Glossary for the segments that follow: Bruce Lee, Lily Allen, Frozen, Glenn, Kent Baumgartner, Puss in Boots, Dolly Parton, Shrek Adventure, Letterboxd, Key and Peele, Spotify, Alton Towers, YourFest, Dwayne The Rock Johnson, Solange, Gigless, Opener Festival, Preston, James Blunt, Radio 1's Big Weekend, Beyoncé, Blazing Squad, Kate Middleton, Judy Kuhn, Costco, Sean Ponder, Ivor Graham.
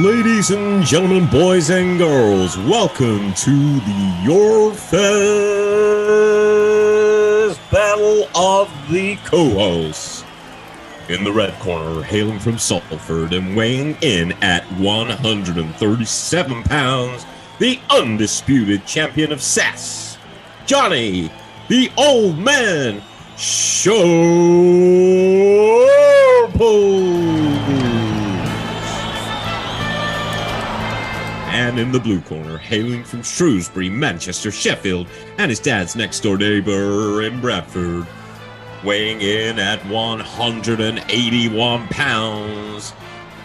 Ladies and gentlemen, boys and girls, welcome to the YourFest Battle of the Co-Hosts. In the red corner, hailing from Salford and weighing in at 137 pounds, the undisputed champion of sass, Johnny, the old man, Sharpo. And in the blue corner, hailing from Shrewsbury, Manchester, Sheffield, and his dad's next-door neighbor in Bradford, weighing in at 181 pounds,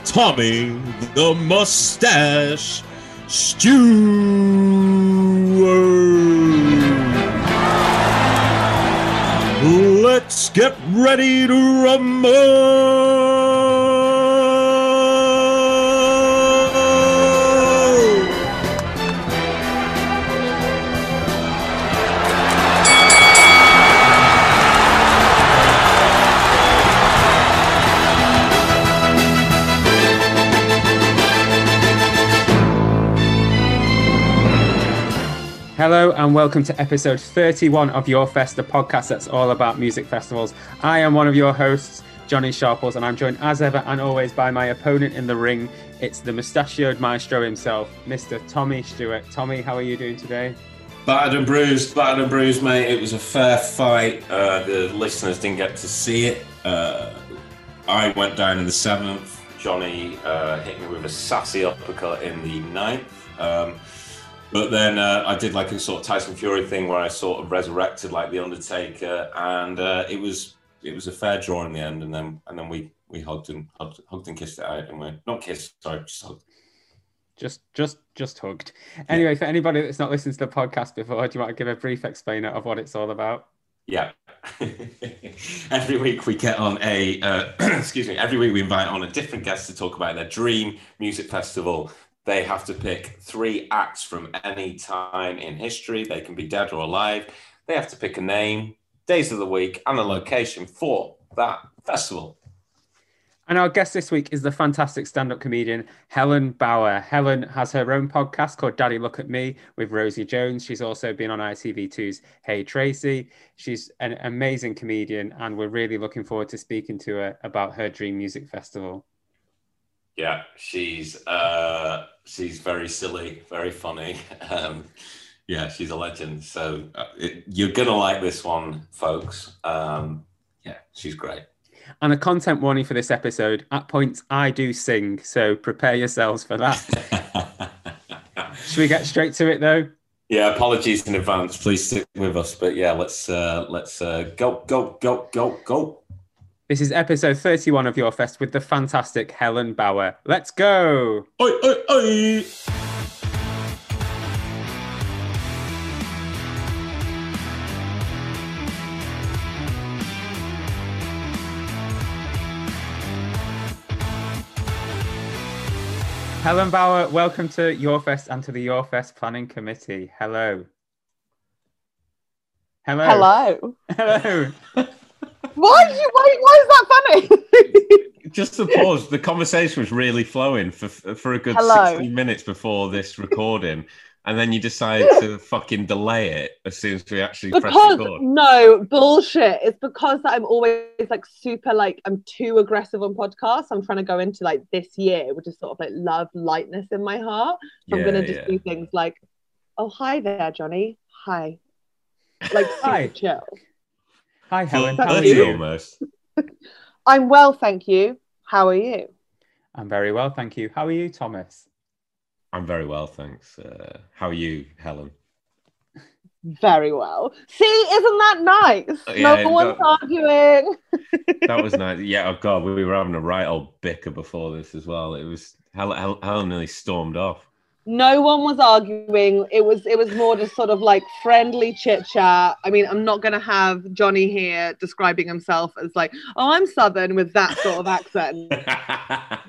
Tommy the Mustache Stewart. Let's get ready to rumble! Hello and welcome to episode 31 of YourFest, the podcast that's all about music festivals. I am one of your hosts, Johnny Sharples, and I'm joined as ever and always by my opponent in the ring. It's the mustachioed maestro himself, Mr. Tommy Stewart. Tommy, how are you doing today? Battered and bruised, mate. It was a fair fight. The listeners didn't get to see it. I went down in the 7th. Johnny hit me with a sassy uppercut in the 9th. But then I did like a sort of Tyson Fury thing where I sort of resurrected like The Undertaker, and it was a fair draw in the end. And then we hugged and kissed it out, and we're not kissed, sorry, just hugged. Just hugged. Anyway, yeah. For anybody that's not listened to the podcast before, do you want to give a brief explainer of what it's all about? Yeah. Every week we get on a every week we invite on a different guest to talk about their dream music festival. They have to pick 3 acts from any time in history. They can be dead or alive. They have to pick a name, days of the week, and a location for that festival. And our guest this week is the fantastic stand-up comedian Helen Bauer. Helen has her own podcast called Daddy Look At Me with Rosie Jones. She's also been on ITV2's Hey Tracy. She's an amazing comedian, and we're really looking forward to speaking to her about her dream music festival. Yeah, she's very silly, very funny. Yeah, she's a legend. So you're going to like this one, folks. Yeah, she's great. And a content warning for this episode: at points, I do sing, so prepare yourselves for that. Should we get straight to it, though? Yeah, apologies in advance. Please stick with us. But yeah, let's go. This is episode 31 of YourFest with the fantastic Helen Bauer. Let's go! Oi, oi, oi! Helen Bauer, welcome to YourFest and to the YourFest Planning Committee. Hello. Hello. Hello. Hello. Why is that funny? Just to pause, the conversation was really flowing for a good 60 minutes before this recording, and then you decided to fucking delay it as soon as we actually press record. No, bullshit. It's because I'm always like super like I'm too aggressive on podcasts. I'm trying to go into like this year with just sort of like love, lightness in my heart. So I'm gonna just do things like, oh hi there, Johnny. Hi. Like super chill. Hi, Helen. How are you? Almost. I'm well, thank you. How are you? I'm very well, thank you. How are you, Thomas? I'm very well, thanks. How are you, Helen? Very well. See, isn't that nice? Yeah, no one's arguing. That was nice. Yeah, oh God, we were having a right old bicker before this as well. It was Helen nearly stormed off. No one was arguing. It was more just sort of like friendly chit chat. I mean, I'm not going to have Johnny here describing himself as like, oh, I'm Southern with that sort of accent.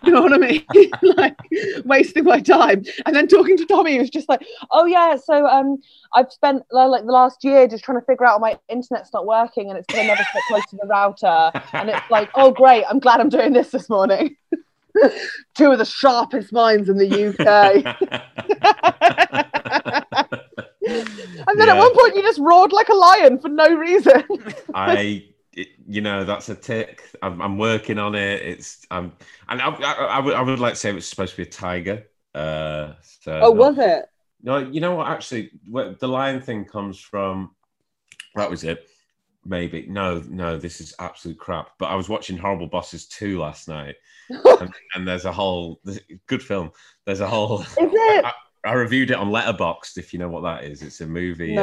You know what I mean? Like wasting my time. And then talking to Tommy, he was just like, oh yeah, so I've spent like the last year just trying to figure out why my internet's not working and it's because I never sit close to the router. And it's like, oh great, I'm glad I'm doing this morning. Two of the sharpest minds in the UK. And then at one point you just roared like a lion for no reason. That's a tick. I'm working on it. I would like to say it was supposed to be a tiger. Was it? No, you know what? Actually, the lion thing comes from. That was it. Maybe no. This is absolute crap. But I was watching Horrible Bosses 2 last night, and there's a whole good film. There's a whole. Is it? I reviewed it on Letterboxd. If you know what that is, it's a movie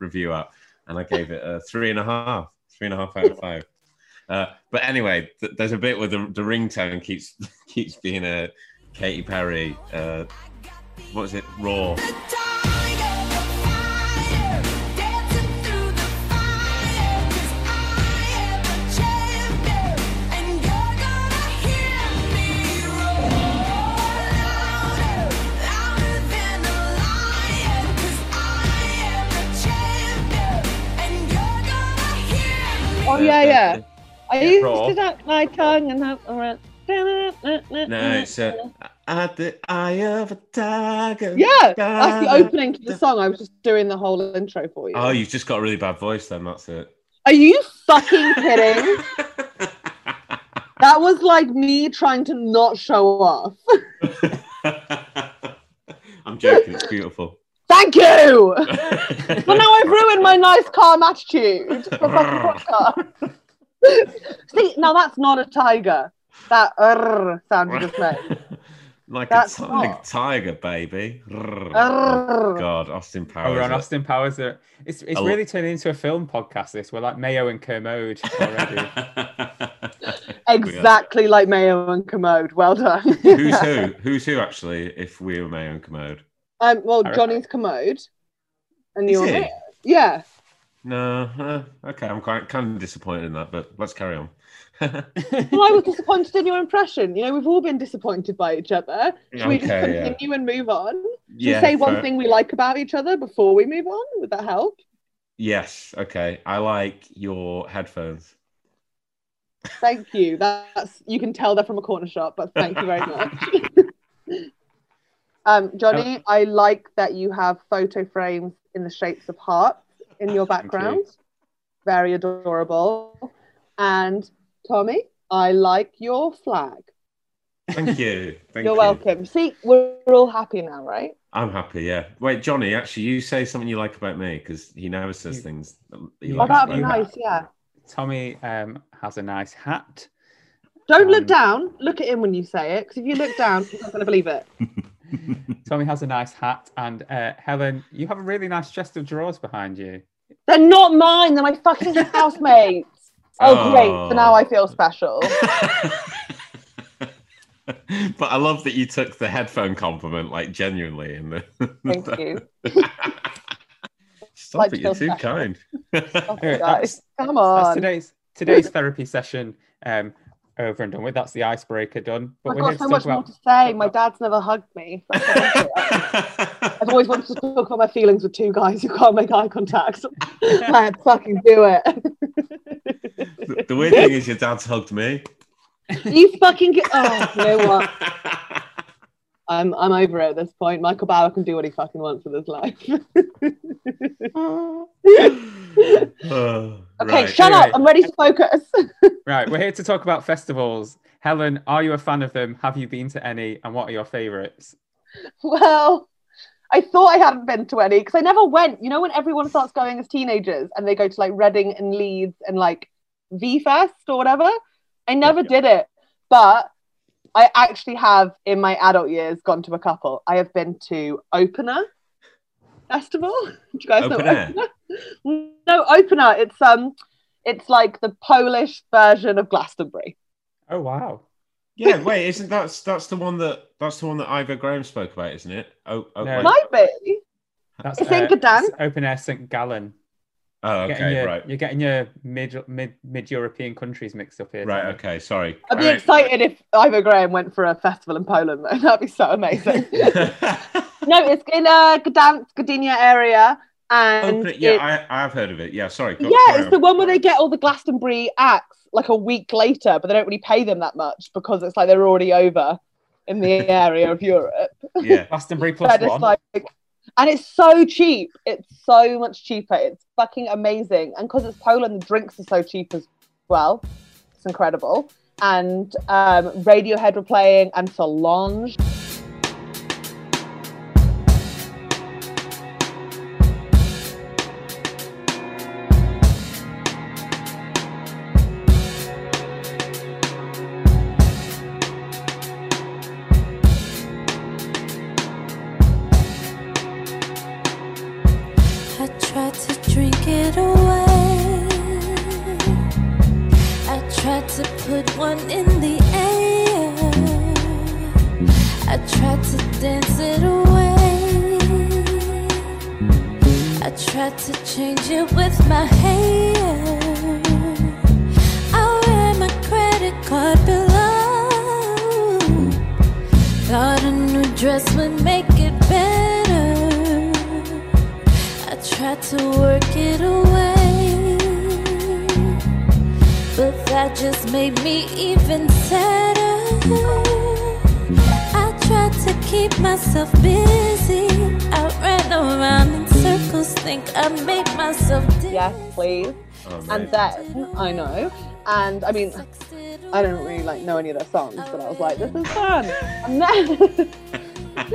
review app, and I gave it a 3.5 out of 5. But anyway, there's a bit where the ringtone keeps being a Katy Perry. What is it? Raw. Oh, yeah. I used to that my tongue and have... No, it's at the eye of a tiger. Yeah, that's the opening to the song. I was just doing the whole intro for you. Oh, you've just got a really bad voice then, that's it. Are you fucking kidding? That was like me trying to not show off. I'm joking, it's beautiful. Thank you! Well, now I've ruined my nice, calm attitude for fucking podcast. See, now that's not a tiger. That sound you just made. Like tiger, baby. Oh, God, Austin Powers. We're on Austin Powers. It's really turning into a film podcast, this. We're like Mayo and Kermode already. Exactly like Mayo and Kermode. Well done. Who's who? Who's who, actually, if we were Mayo and Kermode? Well, Johnny's Kermode, and you're Mayo. Yeah. No, okay. I'm quite kind of disappointed in that, but let's carry on. Well, I was disappointed in your impression. You know, we've all been disappointed by each other. Should we just continue and move on? Should we say one thing we like about each other before we move on? Would that help? Yes. Okay. I like your headphones. Thank you. You can tell they're from a corner shop, but thank you very much. Johnny, I like that you have photo frames in the shapes of hearts in your background. You. Very adorable. And Tommy, I like your flag. Thank you. You're welcome. See, we're all happy now, right? I'm happy, yeah. Wait, Johnny, actually, you say something you like about me, because he never says things he likes about me. Nice, yeah. Tommy has a nice hat. Don't look down. Look at him when you say it, because if you look down, he's not going to believe it. Tommy has a nice hat, and Helen, you have a really nice chest of drawers behind you. They're not mine, they're my fucking housemates. Oh, great, so now I feel special. But I love that you took the headphone compliment, like, genuinely. Thank you. Stop it, you're too kind. Stop it, guys. Come on. That's today's therapy session. Over and done with. That's the icebreaker done. But I've got so much more to say. My dad's never hugged me. I've always wanted to talk about my feelings with two guys who can't make eye contact. Man, fucking do it. The weird thing is your dad's hugged me. You fucking get... Oh, you know what? I'm over it at this point. Michael Bauer can do what he fucking wants with his life. Shut up. I'm ready to focus. Right, we're here to talk about festivals. Helen, are you a fan of them? Have you been to any? And what are your favourites? Well, I thought I hadn't been to any because I never went. You know when everyone starts going as teenagers and they go to like Reading and Leeds and like V-Fest or whatever? I never did it. But... I actually have, in my adult years, gone to a couple. I have been to Opener Festival. Do you guys know Opener? No, Opener. It's like the Polish version of Glastonbury. Oh wow! Yeah, wait, isn't that's the one that Ivor Graham spoke about, isn't it? Oh, no. Might be. That's Opener St Gallen. Oh, okay, right. You're getting your mid European countries mixed up here. Right, okay, sorry. I'd be excited if Ivor Graham went for a festival in Poland, though. That'd be so amazing. No, it's in Gdansk, Gdynia area. And I've heard of it. Yeah, sorry. It's the one where they get all the Glastonbury acts like a week later, but they don't really pay them that much because it's like they're already over. in the area of Europe. Yeah, Glastonbury plus one. And it's so cheap. It's so much cheaper. It's fucking amazing. And because it's Poland, the drinks are so cheap as well. It's incredible. And Radiohead were playing and Solange. And then, I know, and I mean, I don't really like know any of their songs, but I was like, this is fun. And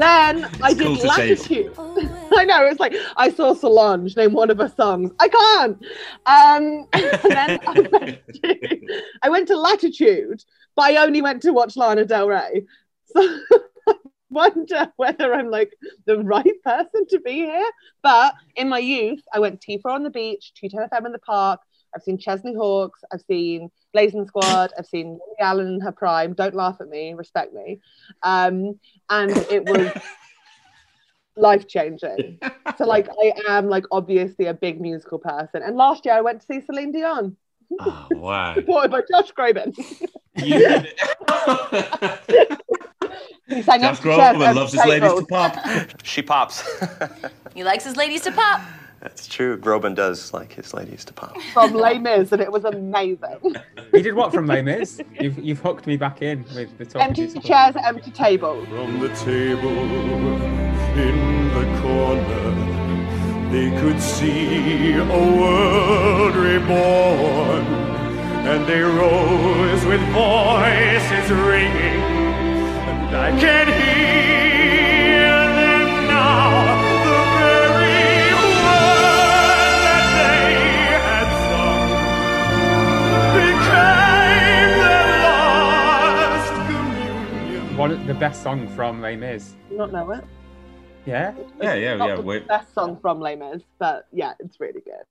then, I did Latitude. I know, it's like, I saw Solange name one of her songs. I can't. And then I went to Latitude, but I only went to watch Lana Del Rey. So I wonder whether I'm like the right person to be here. But in my youth, I went T4 on the Beach, 210 FM in the Park. I've seen Chesney Hawkes. I've seen Blazing Squad. I've seen Lily Allen in her prime. Don't laugh at me. Respect me. And it was life-changing. So, like, I am, like, obviously a big musical person. And last year, I went to see Celine Dion. Oh, wow. Supported by Josh Groban. You did it. Josh Groban loves his ladies to pop. She pops. He likes his ladies to pop. That's true. Groban does like his ladies to pop. From Les Mis, and it was amazing. You did what from Les Mis? You've hooked me back in with the talk. Empty chairs, empty tables. From the table in the corner, they could see a world reborn, and they rose with voices ringing, and I can hear them now, the very word that they had sung became their last communion. What is the best song from Les Mis? Not know it. Yeah, yeah. Not the best song from Les Mis, but yeah, it's really good.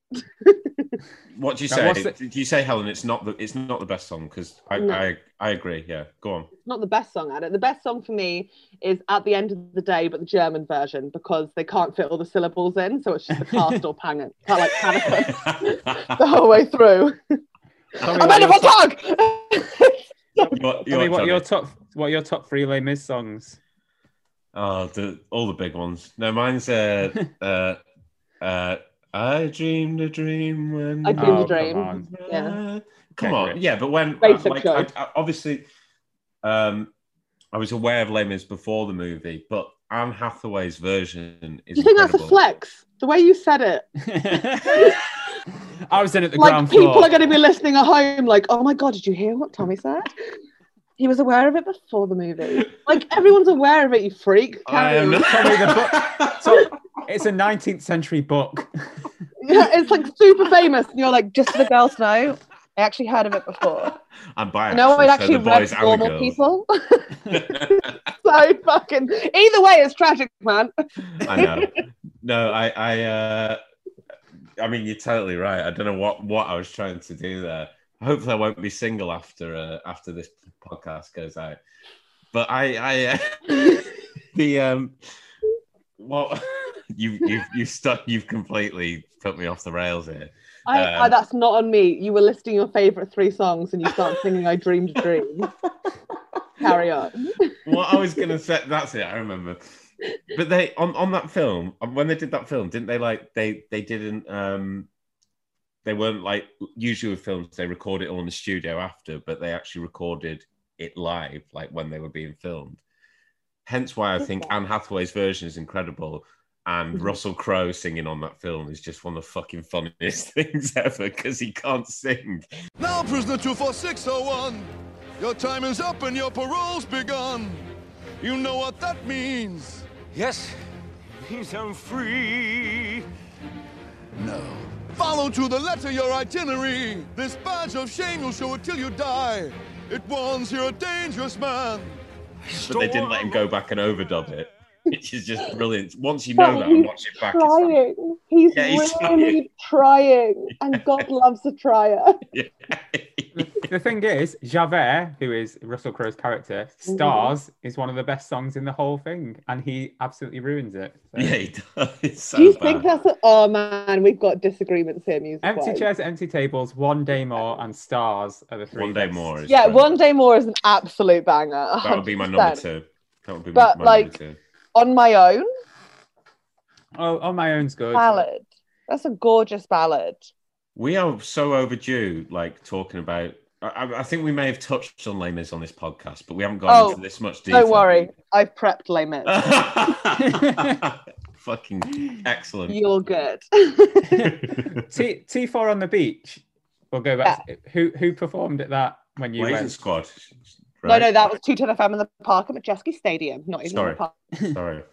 What do you say? Do you say, Helen? It's not the best song because I agree. Yeah, go on. It's not the best song, Adam. The best song for me is At the End of the Day, but the German version because they can't fit all the syllables in, so it's just a cast or pangan, like panicus the whole way through. I'm out of a dog. What are your top three Les Mis songs? Oh, all the big ones. No, mine's I dreamed a dream when... I dreamed a dream. Come on. Yeah, but when... Obviously, I was aware of Les Mis before the movie, but Anne Hathaway's version is incredible. That's a flex? The way you said it. I was in at the ground floor. Like, people are going to be listening at home like, oh my God, did you hear what Tommy said? He was aware of it before the movie. Like, everyone's aware of it, you freak. It's a 19th century book. Yeah, it's like super famous. And you're like, just so the girls know, I actually heard of it before. I'm biased. No one actually read normal people. So fucking... Either way, it's tragic, man. I know. No, I mean, you're totally right. I don't know what I was trying to do there. Hopefully, I won't be single after this podcast goes out. But you've completely put me off the rails here. That's not on me. You were listing your favourite three songs, and you start singing "I Dreamed a Dream." Carry on. What I was gonna say. That's it. I remember. But they on that film when they did that film, didn't they? Like they didn't. They weren't like usual films. They record it all in the studio after, but they actually recorded it live, like when they were being filmed. Hence why I think Anne Hathaway's version is incredible, and Russell Crowe singing on that film is just one of the fucking funniest things ever, because he can't sing. Now, prisoner 24601, your time is up and your parole's begun. You know what that means. Yes, it means I'm free. No. Follow to the letter your itinerary. This badge of shame will show it till you die. It warns you're a dangerous man. But they didn't let him go back and overdub it, which is just brilliant. Once you know that and watch it back. He's really trying. And God loves a trier. Yeah. The thing is, Javert, who is Russell Crowe's character, Stars is one of the best songs in the whole thing, and he absolutely ruins it. So. Yeah, he does. It's so bad. Do you think that's a... Oh, man, we've got disagreements here, music. Empty Chairs, Empty Tables, One Day More, and Stars are the three. One Day More is... Yeah, brilliant. One Day More is an absolute banger. 100%. That would be my number two. That would be my number two. On My Own? Oh, On My Own's good. Ballad. That's a gorgeous ballad. We are so overdue, like, talking about... I think we may have touched on Les Mis on this podcast, but we haven't gone into this much detail. Don't worry, I've prepped Les Mis. Fucking excellent. You're good. T4 on the Beach. We'll go back. Yeah. Who performed at that when you went? Squad. Right. No, that was 210 FM in the Park at Majeski Stadium, not even in the Park. Sorry.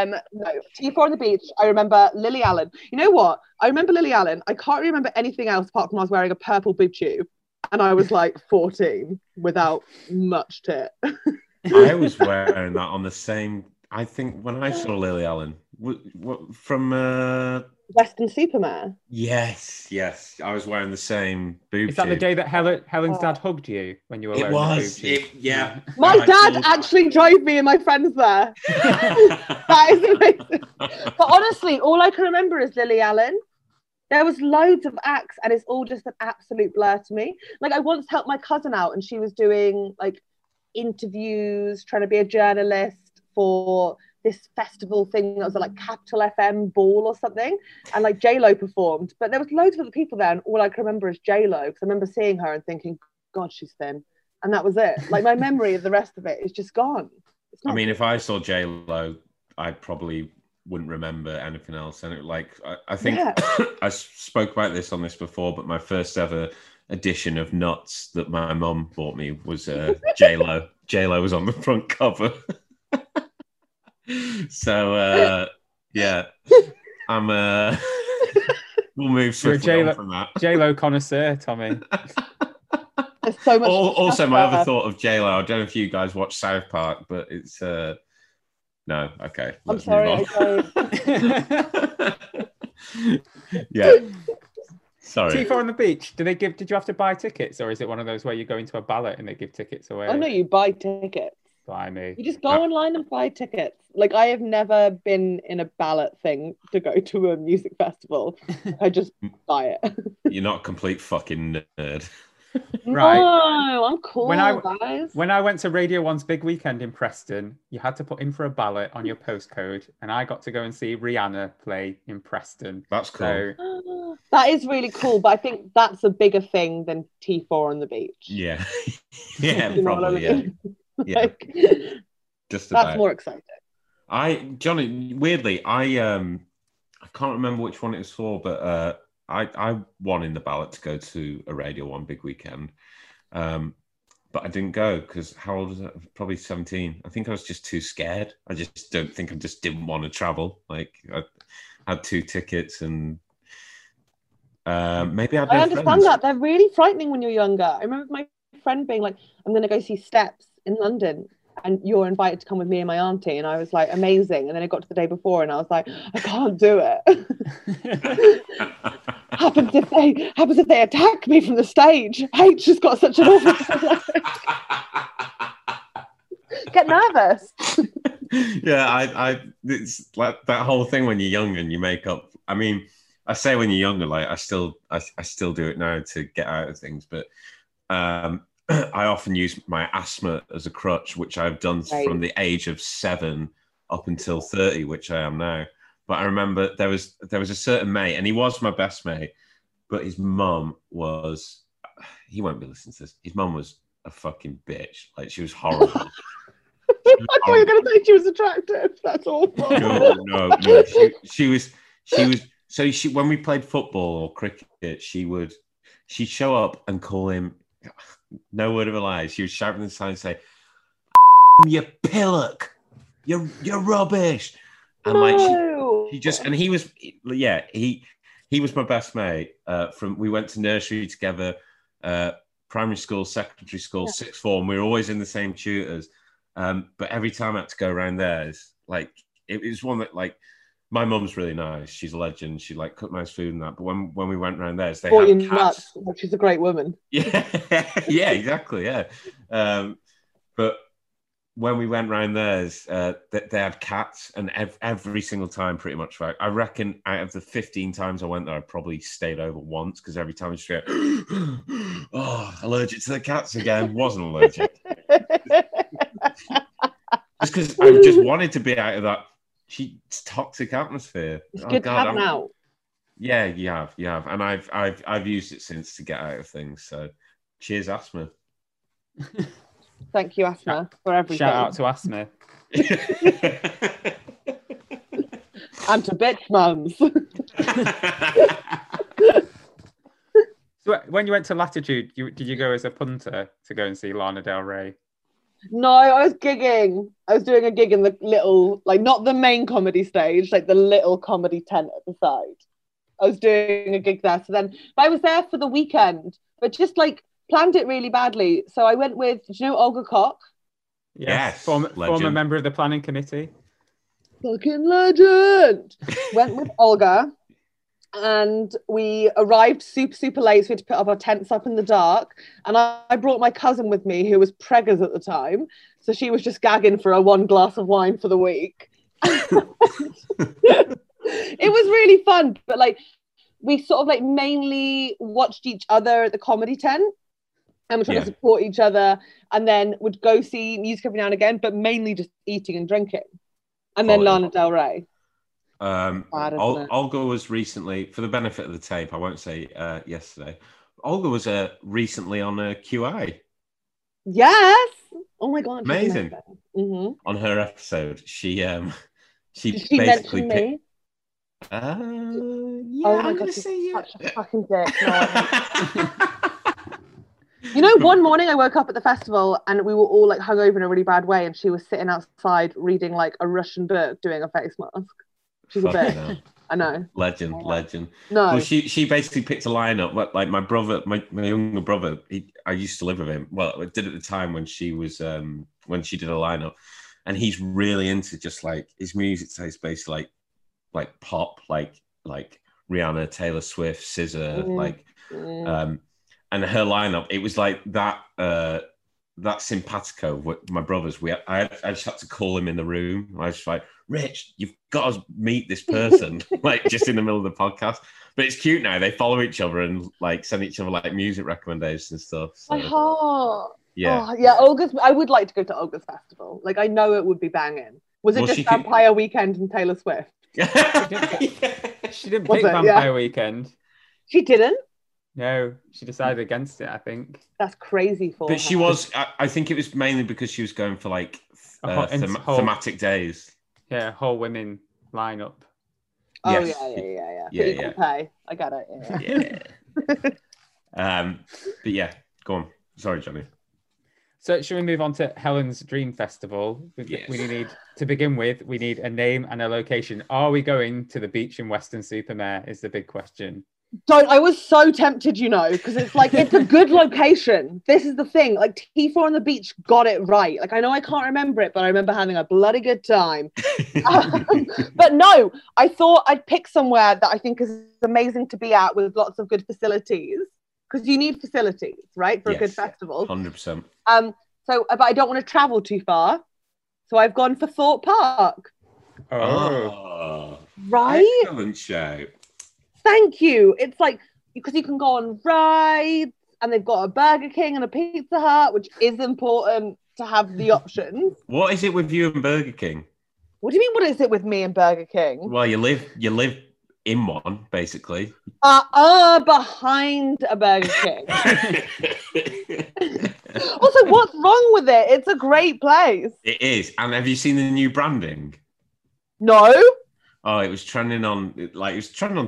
No, T4 on the Beach. I remember Lily Allen. You know what? I remember Lily Allen. I can't remember anything else apart from I was wearing a purple boob tube and I was like 14 without much tit. I was wearing that on the same, I think, when I saw Lily Allen. From... Western Supermare. Yes. I was wearing the same boob. Is that the day that Helen's dad hugged you when you were wearing the boob tube? Yeah. My dad actually drove me and my friends there. That is amazing. But honestly, all I can remember is Lily Allen. There was loads of acts and it's all just an absolute blur to me. Like, I once helped my cousin out and she was doing like interviews, trying to be a journalist for this festival thing that was like Capital FM Ball or something, and like J-Lo performed, but there was loads of other people there and all I can remember is J-Lo, because I remember seeing her and thinking, God, she's thin, and that was it. Like, my memory of the rest of it is just gone. If I saw J-Lo, I probably wouldn't remember anything else, and I think I spoke about this on this before, but my first ever edition of Nuts that my mum bought me was J-Lo. J-Lo was on the front cover. So, we'll move swiftly on from that. J-Lo connoisseur, Tommy. There's so much. Also, my other thought of J-Lo, I don't know if you guys watch South Park, but it's, no, okay. I'm sorry, I don't. Yeah. Sorry. T4 on the Beach. Did you have to buy tickets, or is it one of those where you go into a ballot and they give tickets away? Oh, no, you buy tickets. Blimey. You just go online and buy tickets. Like, I have never been in a ballot thing to go to a music festival. I just buy it. You're not a complete fucking nerd. Right. No, I'm cool, guys. When I went to Radio 1's Big Weekend in Preston, you had to put in for a ballot on your postcode, and I got to go and see Rihanna play in Preston. That's cool. So... That is really cool, but I think that's a bigger thing than T4 on the Beach. Yeah. Yeah, probably, yeah. Yeah, just about. That's more exciting. Johnny, weirdly, I can't remember which one it was for, but I won in the ballot to go to a Radio 1 Big Weekend, but I didn't go because how old was I? Probably 17. I think I was just too scared. I just didn't want to travel. Like, I had two tickets and. Maybe I understand friends. That they're really frightening when you're younger. I remember my friend being like, "I'm going to go see Steps in London and you're invited to come with me and my auntie," and I was like, amazing, and then it got to the day before and I was like, I can't do it. happens if they attack me from the stage. H has got such an awful get nervous. Yeah, I it's like that whole thing when you're young and you make up. I mean, I say when you're younger, like I still do it now to get out of things, but I often use my asthma as a crutch, which I've done from the age of 7 up until 30, which I am now. But I remember there was a certain mate, and he was my best mate, but his mum was, he won't be listening to this, his mum was a fucking bitch. Like, she was horrible. I thought you were going to say she was attractive. That's awful. No. She was, when we played football or cricket, she'd show up and call him, no word of a lie, she would shout from the side and say, "You pillock, you're rubbish." And no. He was my best mate. We went to nursery together, primary school, secondary school, sixth form. We were always in the same tutors. But every time I had to go around theirs, like, it was one that, like, my mum's really nice. She's a legend. She, like, cooked nice food and that. But when we went around theirs, they had cats. She's a great woman. Yeah, yeah, exactly, yeah. But when we went round theirs, they had cats. And every single time, pretty much, right? I reckon out of the 15 times I went there, I probably stayed over once, because every time I just go, oh, allergic to the cats again. Wasn't allergic. Just because I just wanted to be out of that toxic atmosphere. It's good to have them out. Yeah, you have, and I've used it since to get out of things. So, cheers, asthma. Thank you, asthma, for everything. Shout out to asthma. And to bitch mums. So, when you went to Latitude, did you go as a punter to go and see Lana Del Rey? No, I was gigging. I was doing a gig in the little, like, not the main comedy stage, like the little comedy tent at the side. I was doing a gig there. So then, but I was there for the weekend, but just, like, planned it really badly. So I went with, do you know Olga Koch? Yes. Former member of the planning committee. Fucking legend. Went with Olga, and we arrived super, super late, so we had to put up our tents up in the dark, and I brought my cousin with me, who was preggers at the time, so she was just gagging for a one glass of wine for the week. It was really fun, but, like, we sort of, like, mainly watched each other at the comedy tent, and we're trying to support each other, and then would go see music every now and again, but mainly just eating and drinking, and then Lana Del Rey. Olga was recently, for the benefit of the tape, I won't say yesterday, Olga was recently on a QI. Yes. Oh my god, amazing. Mm-hmm. On her episode, she basically mention me? Yeah, oh my god, she's such a fucking dick. You know, one morning I woke up at the festival and we were all, like, hungover in a really bad way, and she was sitting outside reading, like, a Russian book, doing a face mask. She's a bit. No. I know. Legend. No. Well, she basically picked a line up. Like, my brother, my younger brother, I used to live with him. Well, I did at the time when she was when she did a lineup, and he's really into just, like, his music taste, basically like pop, like Rihanna, Taylor Swift, SZA, and her lineup. It was like that. That simpatico with my brothers. I just had to call him in the room. I was just like, "Rich, you've got to meet this person," like, just in the middle of the podcast. But it's cute now. They follow each other and, like, send each other, like, music recommendations and stuff. So, my heart. Yeah. Oh, yeah. Olga's. I would like to go to Olga's festival. Like, I know it would be banging. Was it just Vampire Weekend and Taylor Swift? She didn't pick Vampire Weekend. She didn't. No, she decided against it, I think. That's crazy for her. But she was, I think it was mainly because she was going for, like, thematic days. Yeah, whole women lineup. Oh, yes. Yeah. Equal pay. I got it. Yeah. But yeah, go on. Sorry, Johnny. So should we move on to Helen's Dream Festival? Yes. To begin with, we need a name and a location. Are we going to the beach in Weston-super-Mare is the big question. I was so tempted, you know, because it's like, it's a good location. This is the thing. Like, T4 on the Beach got it right. Like, I know I can't remember it, but I remember having a bloody good time. But no, I thought I'd pick somewhere that I think is amazing to be at with lots of good facilities, because you need facilities, right, for a good festival. 100%. But I don't want to travel too far, so I've gone for Thorpe Park. Oh, right. Excellent show. Thank you. It's like, because you can go on rides, and they've got a Burger King and a Pizza Hut, which is important to have the options. What is it with you and Burger King? What do you mean? What is it with me and Burger King? Well, you live in one, basically. Behind a Burger King. Also, what's wrong with it? It's a great place. It is. And have you seen the new branding? No. Oh, it was trending on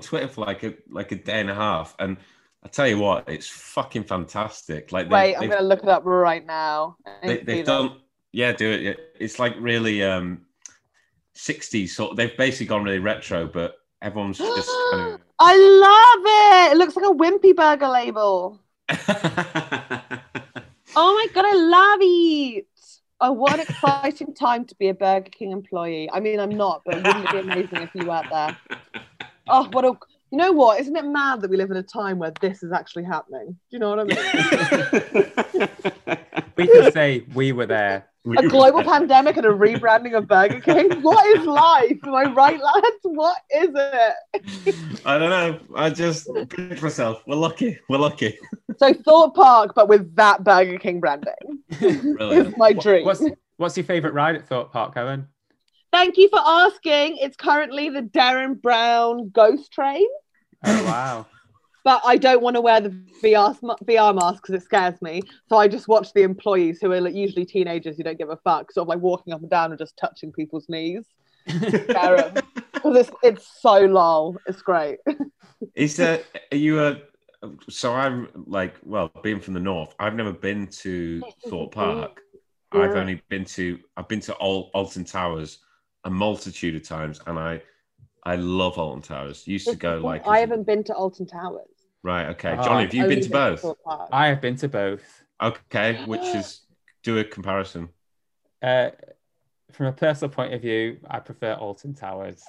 Twitter for like a day and a half. And I tell you what, it's fucking fantastic. Like, wait, I'm gonna look it up right now. They've done, yeah, do it. It's like really 60s sort. They've basically gone really retro, but everyone's just. Kind of... I love it. It looks like a Wimpy Burger label. Oh my God, I love it. Oh, what an exciting time to be a Burger King employee. I mean, I'm not, but wouldn't it be amazing if you were there? Oh, you know what? Isn't it mad that we live in a time where this is actually happening? Do you know what I mean? We could say we were there. A global pandemic and a rebranding of Burger King? What is life? Am I right, lads? What is it? I don't know. I just picked myself. We're lucky. So Thorpe Park, but with that Burger King branding. It's my dream. What's your favourite ride at Thorpe Park, Helen? Thank you for asking. It's currently the Derren Brown Ghost Train. Oh, wow. But I don't want to wear the VR mask because it scares me. So I just watch the employees, who are usually teenagers who don't give a fuck, sort of like walking up and down and just touching people's knees. It's so lol. It's great. So I'm like, well, being from the north, I've never been to Thorpe Park. Yeah. I've been to Alton Towers a multitude of times, and I love Alton Towers. Used to go like... I haven't been to Alton Towers. Right, okay. Johnny, have you been to both? I have been to both. Okay, which is... Do a comparison. From a personal point of view, I prefer Alton Towers.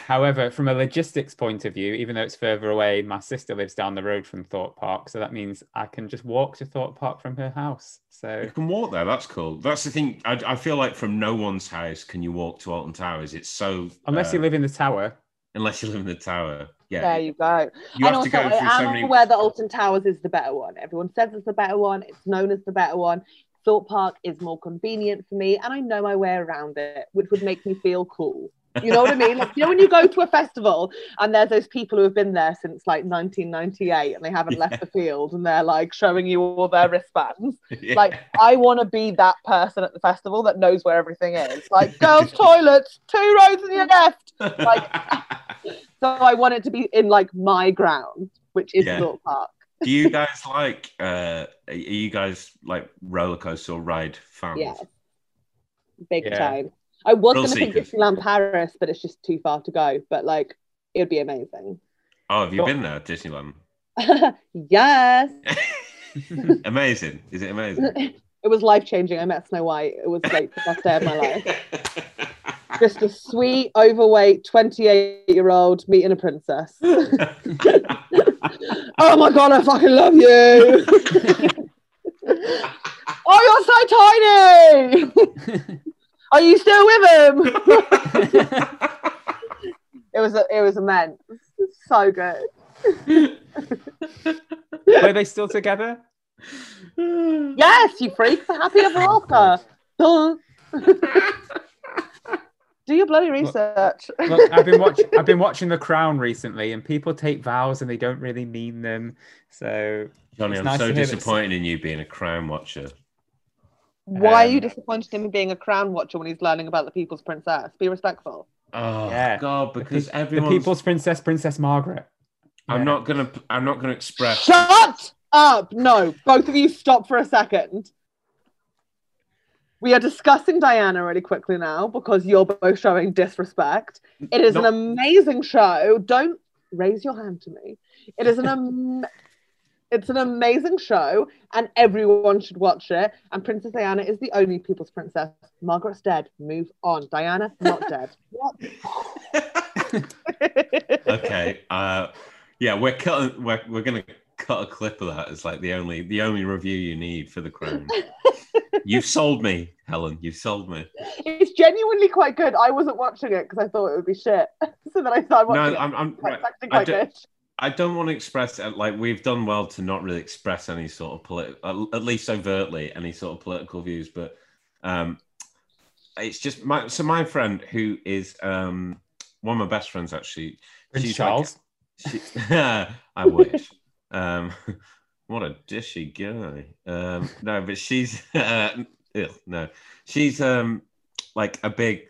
However, from a logistics point of view, even though it's further away, my sister lives down the road from Thorpe Park, so that means I can just walk to Thorpe Park from her house. So you can walk there, that's cool. That's the thing, I feel like from no one's house can you walk to Alton Towers. It's so... Unless you live in the tower. Unless you live in the tower, yeah. There you go. You have to go through so many... I'm aware that Alton Towers is the better one. Everyone says it's the better one, it's known as the better one. Thorpe Park is more convenient for me, and I know my way around it, which would make me feel cool. You know what I mean? Like, you know when you go to a festival and there's those people who have been there since like 1998 and they haven't left the field and they're like showing you all their wristbands? Yeah. Like, I want to be that person at the festival that knows where everything is. Like, girls' toilets, 2 rows on your left. Like, so I want it to be in like my ground, which is Thorpe Park. Do you guys like, are you guys like roller coaster or ride fans? Yeah, big time. I was going to think Disneyland Paris, but it's just too far to go. But like, it would be amazing. Oh, have you been there, Disneyland? Yes. Amazing. Is it amazing? It was life changing. I met Snow White. It was like the best day of my life. Just a sweet, overweight 28-year-old meeting a princess. Oh my God, I fucking love you. Oh, you're so tiny. Are you still with him? It was immense. So good. Were they still together? Yes, you freak. Happy ever after. Do your bloody research. Look, I've been watching The Crown recently, and people take vows and they don't really mean them. So Johnny, I'm so disappointed in you being a Crown watcher. Why are you disappointed in him being a Crown watcher when he's learning about the People's Princess? Be respectful. Oh yeah. God, because everyone... The People's Princess, Princess Margaret. I'm not gonna express... Shut up! No, both of you stop for a second. We are discussing Diana really quickly now because you're both showing disrespect. It is an amazing show. Don't raise your hand to me. It is an It's an amazing show, and everyone should watch it. And Princess Diana is the only People's Princess. Margaret's dead. Move on. Diana, not dead. What? Okay. We're gonna cut a clip of that. It's like the only review you need for The Crown. You've sold me, Helen. You've sold me. It's genuinely quite good. I wasn't watching it because I thought it would be shit. So then I started watching it. I don't want to express, like, we've done well to not really express any sort of political, at least overtly, any sort of political views. But it's just my friend who is one of my best friends, actually. Prince Charles? Like, I wish. What a dishy guy. No, but she's she's like a big,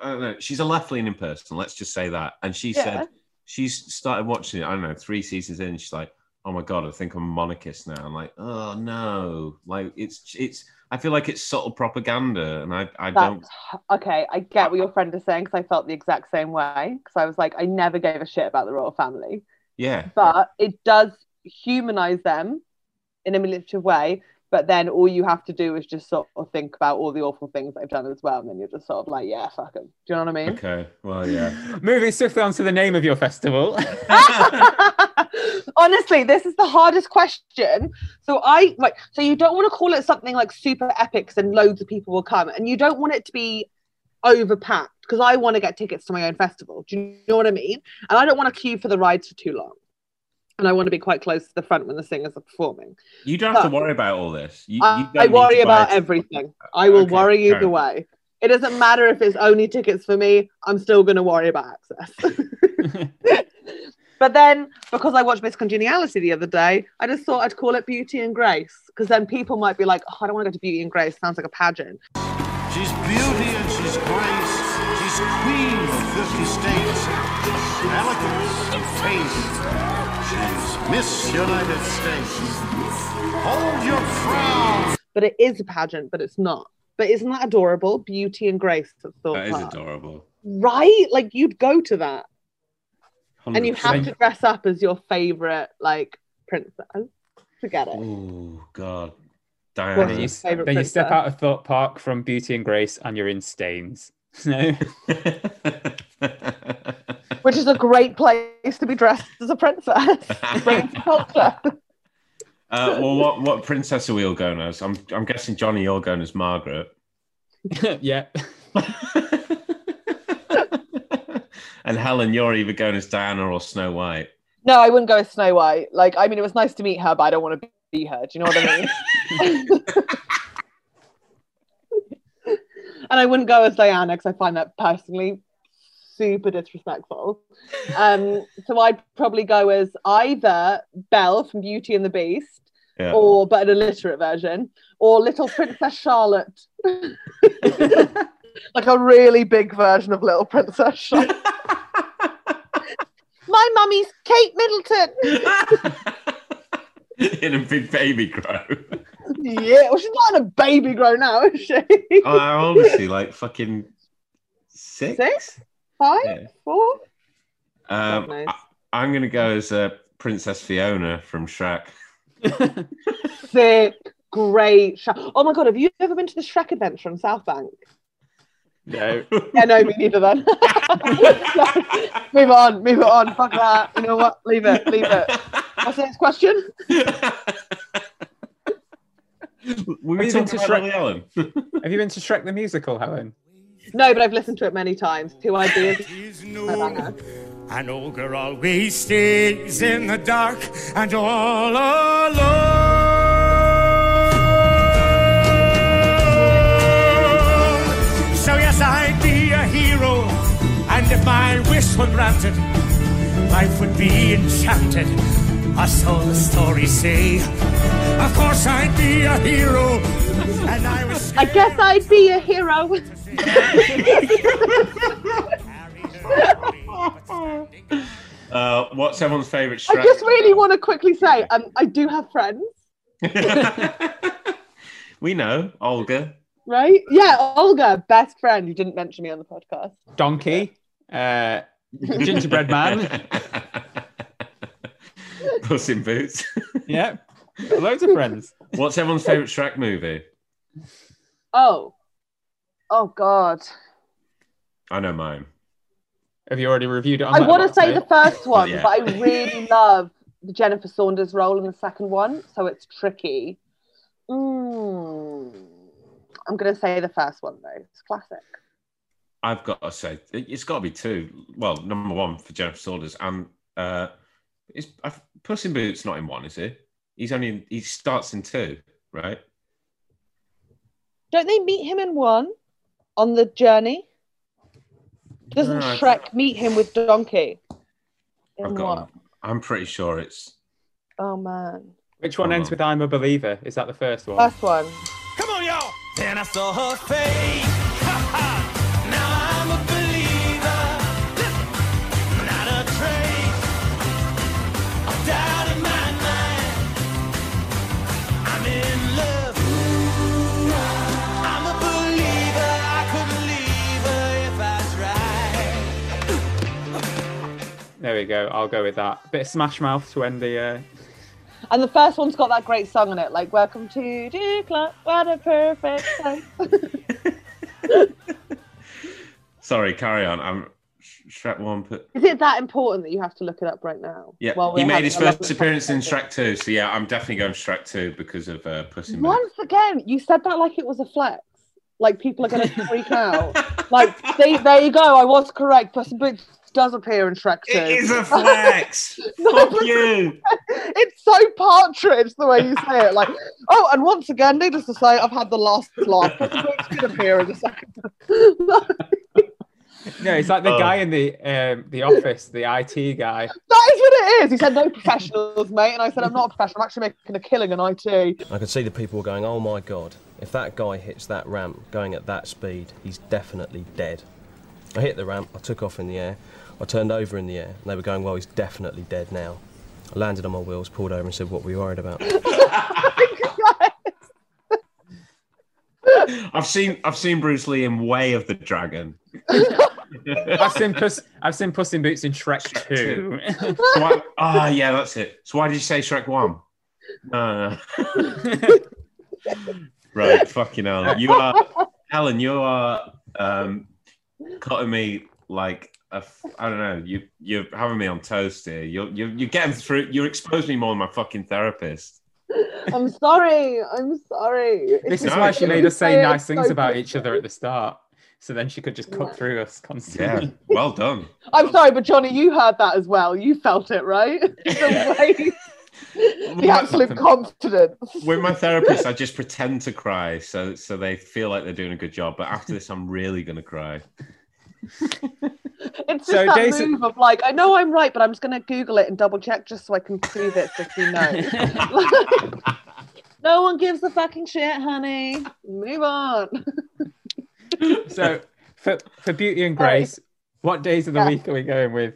I don't know, she's a left leaning person, let's just say that. And she said she's started watching it, I don't know, 3 seasons in, and she's like, oh my God, I think I'm a monarchist now. I'm like, oh no, like it's I feel like it's subtle propaganda, and I don't. Okay, I get what your friend is saying, because I felt the exact same way, because I was like, I never gave a shit about the royal family. Yeah. But it does humanize them in a manipulative way, but then all you have to do is just sort of think about all the awful things they've done as well, and then you're just sort of like, yeah, fuck them. Do you know what I mean? Okay, well, yeah. Moving swiftly on to the name of your festival. Honestly, this is the hardest question. So you don't want to call it something like super epics and loads of people will come, and you don't want it to be overpacked, because I want to get tickets to my own festival. Do you know what I mean? And I don't want to queue for the rides for too long. And I want to be quite close to the front when the singers are performing. You don't have to worry about all this. I worry about everything. I will worry either way. It doesn't matter if it's only tickets for me. I'm still going to worry about access. But then, because I watched Miss Congeniality the other day, I just thought I'd call it Beauty and Grace. Because then people might be like, oh, I don't want to go to Beauty and Grace. Sounds like a pageant. She's beauty and she's grace. She's queen of 50 states. Elegance and faith. Miss United States, hold your crown. But it is a pageant, but it's not. But isn't that adorable? Beauty and Grace at Thorpe Park. That is adorable. Right? Like, you'd go to that. 100%. And you have to dress up as your favourite, like, princess. Forget it. Oh, God. Diana. Then you step out of Thorpe Park from Beauty and Grace and you're in Staines. No? Which is a great place to be dressed as a princess. Great culture. Well, what princess are we all going as? I'm guessing, Johnny, you're going as Margaret. Yeah. And Helen, you're either going as Diana or Snow White. No, I wouldn't go as Snow White. Like, I mean, it was nice to meet her, but I don't want to be her. Do you know what I mean? And I wouldn't go as Diana, because I find that personally super disrespectful. So I'd probably go as either Belle from Beauty and the Beast, or but an illiterate version, or Little Princess Charlotte. Like a really big version of Little Princess Charlotte. My mummy's Kate Middleton. In a big baby grow. Yeah, well, she's not in a baby grow now, is she? Oh, how old is she? Like fucking six? Five? Yeah. Four? Nice. I'm going to go as Princess Fiona from Shrek. Sick. Great. Oh my God, have you ever been to the Shrek Adventure in South Bank? No. Yeah, no, me neither then. Move on. Fuck that. You know what? Leave it. What's the next question? Have you been to Shrek the Musical, Helen? No, but I've listened to it many times. Two ideas. An ogre always stays in the dark and all alone. So yes, I'd be a hero, and if my wish were granted, life would be enchanted. I saw the story say, of course I'd be a hero. And I guess I'd be a hero. What's everyone's favourite Shrek? I just really want to quickly say, I do have friends. We know Olga, right? Yeah, Olga, best friend. You didn't mention me on the podcast. Donkey, Gingerbread Man, Puss in Boots. Yeah, loads of friends. What's everyone's favourite Shrek movie? Oh God. I know mine. Have you already reviewed it? I want to say the first one, but I really love the Jennifer Saunders role in the second one, so it's tricky. I'm going to say the first one, though. It's classic. I've got to say, it's got to be two. Well, number one for Jennifer Saunders. Is Puss in Boots not in one, is he? He starts in two, right? Don't they meet him in one? On the journey? Doesn't Shrek meet him with Donkey? I'm pretty sure it's... Oh, man. Which one ends with I'm a Believer? Is that the first one? First one. Come on, y'all! Then I saw her face. Ha ha! There we go. I'll go with that. Bit of Smash Mouth to end the... And the first one's got that great song in it, like, Welcome to the Club, what a perfect time. Sorry, carry on. Shrek 1 put... Is it that important that you have to look it up right now? Yeah, he made his first appearance in Shrek 2, so yeah, I'm definitely going Shrek 2 because of Puss in Boots. Once again, you said that like it was a flex. Like, people are going to freak out. Like, there you go, I was correct, Puss in Boots does appear in Shrek 2. It is a flex. Fuck you. It's so Partridge the way you say it. Like, oh, and once again, needless to say, I've had the last laugh. It's going to appear in a second. No, it's like the guy in the office, the IT guy. That is what it is. He said, no professionals, mate. And I said, I'm not a professional. I'm actually making a killing in IT. I could see the people going, oh, my God. If that guy hits that ramp going at that speed, he's definitely dead. I hit the ramp. I took off in the air. I turned over in the air, and they were going, well, he's definitely dead now. I landed on my wheels, pulled over and said, what were you worried about? I've seen Bruce Lee in Way of the Dragon. I've seen Puss in Boots in Shrek 2. Yeah, that's it. So why did you say Shrek 1? Right, fucking hell. You are, Helen, you are cutting me like... I don't know. You're having me on toast here. You're getting through. You're exposing me more than my fucking therapist. I'm sorry. This is why she made us say nice things about each other at the start, so then she could just cut through us constantly. Yeah. Well done. I'm sorry, but Johnny, you heard that as well. You felt it, right? The absolute confidence. With my therapist, I just pretend to cry, so they feel like they're doing a good job. But after this, I'm really gonna cry. It's just move of like, I know I'm right, but I'm just going to Google it and double check just so I can prove it so you know. Like, no one gives a fucking shit, honey. Move on. So for Beauty and Grace, what days of the week are we going with?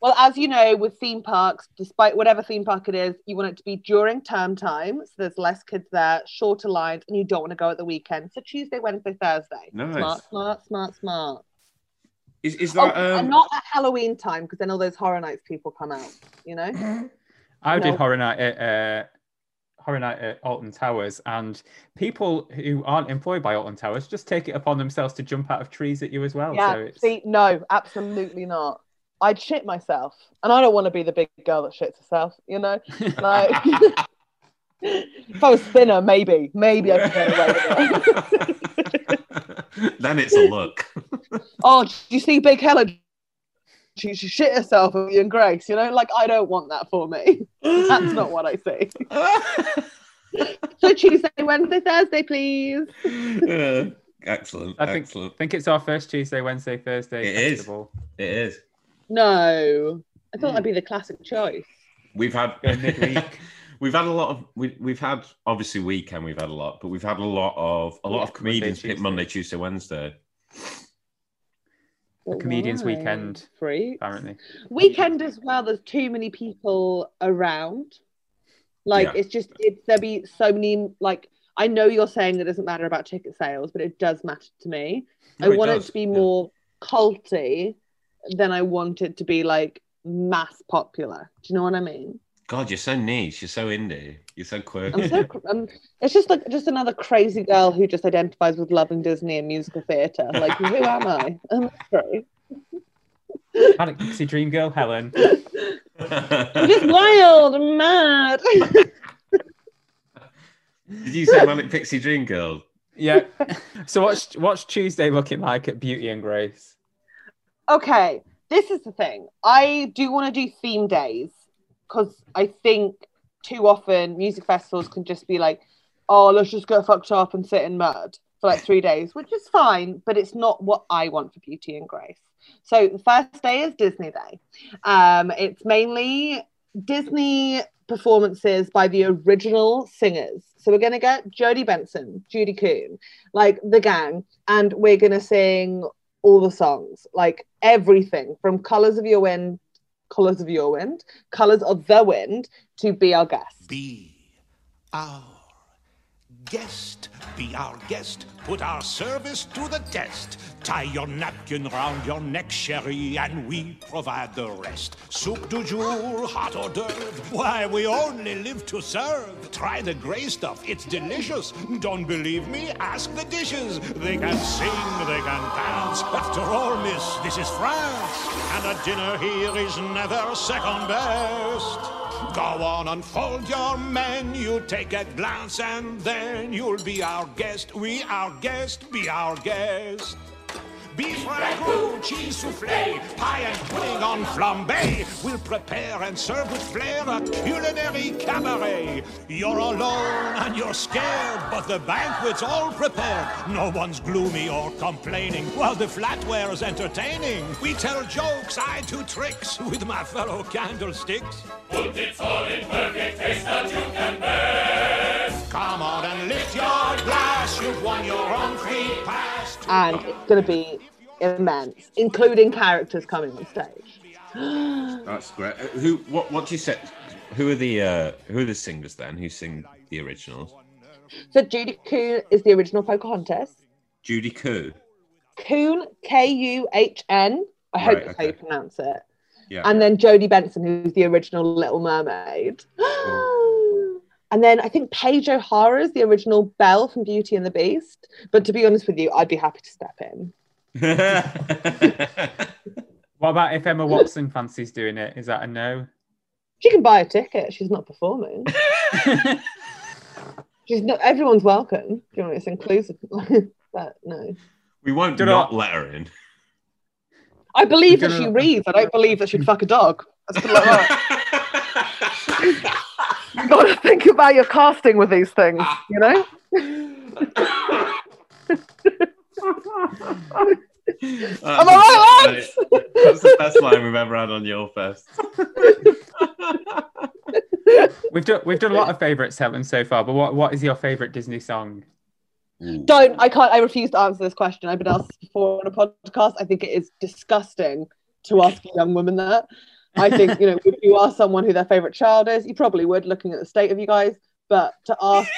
Well, as you know, with theme parks, despite whatever theme park it is, you want it to be during term time. So there's less kids there, shorter lines, and you don't want to go at the weekend. So Tuesday, Wednesday, Thursday. Nice. Smart. Is that... And not at Halloween time, because then all those Horror Nights people come out, you know? I did Horror Night at Alton Towers, and people who aren't employed by Alton Towers just take it upon themselves to jump out of trees at you as well. Yeah, so no, absolutely not. I'd shit myself, and I don't want to be the big girl that shits herself, you know? Like, if I was thinner, maybe I could get away with it. Then it's a look. Oh, do you see Big Helen? She shit herself with you and Grace, you know? Like, I don't want that for me. That's not what I see. So Tuesday, Wednesday, Thursday, please. Excellent, excellent. I think it's our first Tuesday, Wednesday, Thursday festival. It is. No, I thought that'd be the classic choice. We've had a lot of comedians pick Monday, Tuesday, Wednesday. The comedians' weekend, apparently. Weekend as well. There's too many people around. Like there'll be so many. Like, I know you're saying it doesn't matter about ticket sales, but it does matter to me. No, I want it to be more culty. Then I want it to be like mass popular. Do you know what I mean? God, you're so niche. You're so indie. You're so quirky. It's just like another crazy girl who just identifies with love and Disney and musical theatre. Like, who am I? I'm sorry. Fantasy dream girl, Helen. I'm just wild and mad. Did you say Manic Pixie Dream Girl? Yeah. So what's Tuesday looking like at Beauty and Grace? Okay, this is the thing. I do want to do theme days because I think too often music festivals can just be like, oh, let's just go fucked up and sit in mud for like 3 days, which is fine, but it's not what I want for Beauty and Grace. So the first day is Disney Day. It's mainly Disney performances by the original singers. So we're going to get Jodie Benson, Judy Kuhn, like the gang, and we're going to sing all the songs, like everything from Colors of the Wind to Be Our Guest. Be our guest, put our service to the test. Tie your napkin round your neck, chérie, and we provide the rest. Soup du jour, hot hors d'oeuvre, why, we only live to serve. Try the grey stuff, it's delicious. Don't believe me? Ask the dishes. They can sing, they can dance. After all, miss, this is France, and a dinner here is never second best. Go on, unfold your menu, take a glance, and then you'll be our guest. We our guest, be our guest. Beef ragout, cheese soufflé, pie and pudding on flambé. We'll prepare and serve with flair a culinary cabaret. You're alone and you're scared, but the banquet's all prepared. No one's gloomy or complaining, while the flatware's entertaining. We tell jokes, I do tricks with my fellow candlesticks. Put it all in perfect taste that you can best. Come on and lift your glass, you've won your own free pass. And it's going to be immense, including characters coming on stage. That's great. What do you say? Who are the singers then? Who sing the originals? So Judy Kuhn is the original Pocahontas. Judy Kuhn. Kuhn, Kuhn. I hope that's how you pronounce it. Yeah. And then Jodie Benson, who's the original Little Mermaid. Cool. And then I think Paige O'Hara is the original Belle from Beauty and the Beast. But to be honest with you, I'd be happy to step in. What about if Emma Watson fancies doing it? Is that a no? She can buy a ticket. She's not performing. She's not. Everyone's welcome. Do you know, it's inclusive. But no. We won't let her in. I believe that she reads. I don't believe that she'd fuck a dog. That's like that. You got to think about your casting with these things, you know. Am I right, lads? That's the best line we've ever had on YourFest. We've done a lot of favourites, Helen, so far. But what is your favourite Disney song? I refuse to answer this question. I've been asked this before on a podcast. I think it is disgusting to ask a young woman that. I think, you know, if you ask someone who their favourite child is, you probably would, looking at the state of you guys, but to ask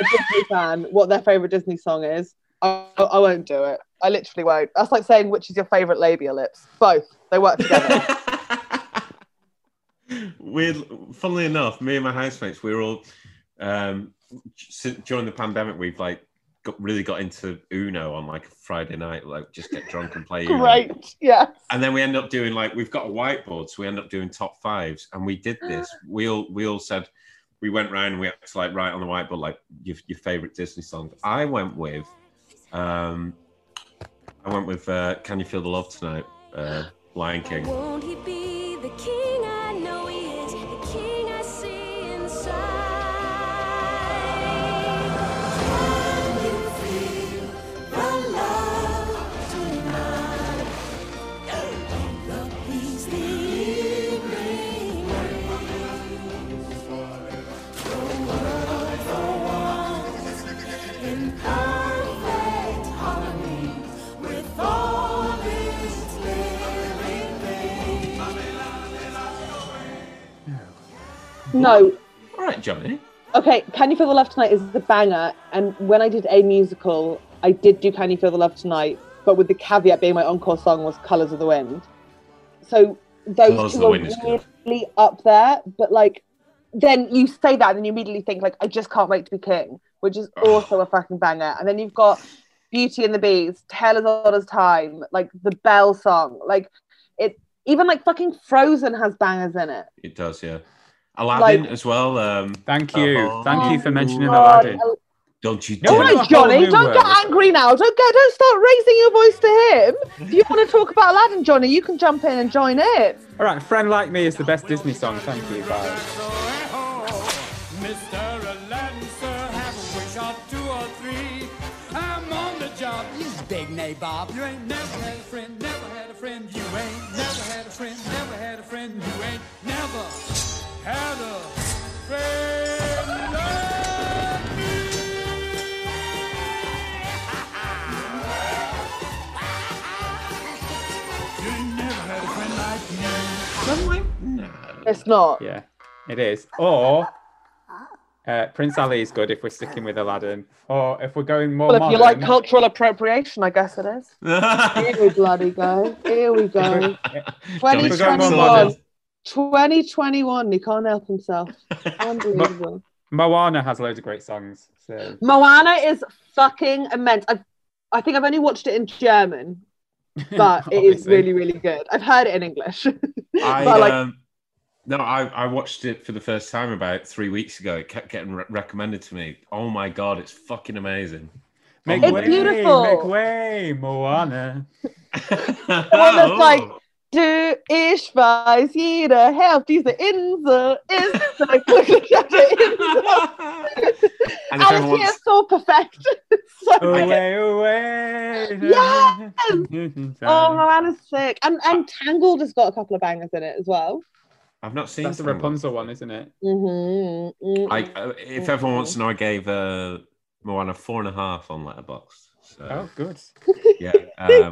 a Disney fan what their favourite Disney song is, I won't do it. I literally won't. That's like saying, which is your favourite labial lips? Both. They work together. Weird, funnily enough, me and my housemates, we were all, during the pandemic, we've like, really got into Uno on like a Friday night, like just get drunk and play Uno. Right, yeah. And then we end up doing like, we've got a whiteboard, so we end up doing top fives. And we did this. We all said, we went round and we had to like write on the whiteboard like your favourite Disney song. I went with Can You Feel the Love Tonight? Lion King. Won't he be the king? I know he is the king I see inside. No. All right, Johnny. Okay, Can You Feel the Love Tonight is the banger. And when I did a musical, I did do Can You Feel the Love Tonight, but with the caveat being my encore song was Colours of the Wind. So those two are really up there. But like, then you say that and then you immediately think like, I just can't wait to be king, which is also a fucking banger. And then you've got Beauty and the Beast, Tale as Old as Time, like the Belle song. Like it, even like fucking Frozen has bangers in it. It does, yeah. Aladdin as well. Thank you. Thank you for mentioning Aladdin. Don't you dare. All right, Johnny, don't get angry now. Don't start raising your voice to him. If you want to talk about Aladdin, Johnny, you can jump in and join it. All right, Friend Like Me is the best Disney song. Thank you, bye. Mr. Aladdin, sir, have a wish on 2 or 3. I'm on the job, you big nabob. You ain't never had a friend, never had a friend. You ain't never had a friend, never had a friend. You ain't never... Hello. No. It's not. Yeah, it is. Or Prince Ali is good if we're sticking with Aladdin. Or if we're going more modern... Well, if you like cultural appropriation, I guess it is. Here we bloody go. Here we go. 2021. 2021. He can't help himself. Unbelievable. Moana has loads of great songs. So. Moana is fucking immense. I think I've only watched it in German, but it is really, really good. I've heard it in English. I watched it for the first time about 3 weeks ago. It kept getting recommended to me. Oh my God, it's fucking amazing. It's beautiful. Make way, Moana. The one that's like, Du, ich weiß, jeder helft diese Insel ist eine glückliche Insel. And Alice here is so perfect. So away. Yes! Oh, Moana's sick. And Tangled has got a couple of bangers in it as well. I've not seen the Rapunzel one, isn't it? Mm-hmm. Mm-hmm. If everyone wants to know, I gave Moana 4.5 on Letterboxd. So. Oh, good. Yeah.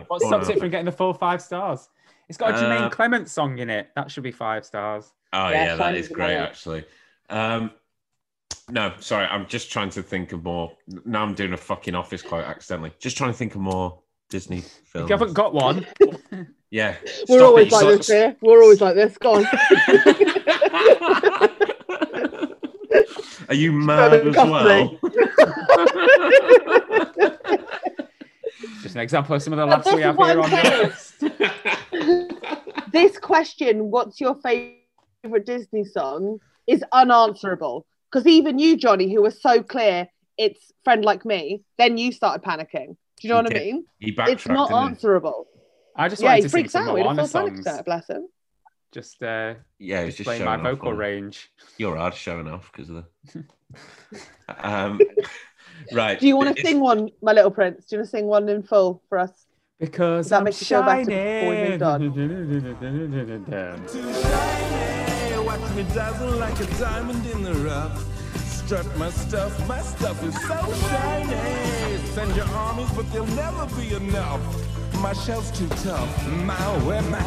What stops it from getting the full 5 stars? It's got a Jermaine Clement song in it. That should be 5 stars. Oh, yeah that is great, actually. No, sorry, I'm just trying to think of more. Now I'm doing a fucking office quote accidentally. Just trying to think of more Disney films. If you haven't got one. Yeah. We're always like this. Go on. Are you mad as well? Just an example of some of the laughs we have here on the list. This question, what's your favourite Disney song, is unanswerable. Because even you, Johnny, who was so clear, it's Friend Like Me, then you started panicking. Do you know what I mean? It's not answerable. I just wanted to sing some Moana songs. Bless him. Just it's just playing my vocal range. You're hard showing off because of the... Right. Do you want to sing one, My Little Prince? Do you want to sing one in full for us? Because I'm shining. I'm too shiny. Watch me dazzle like a diamond in the rough. Strut my stuff is so shiny. Send your armies, but they'll never be enough. My shell's too tough. You can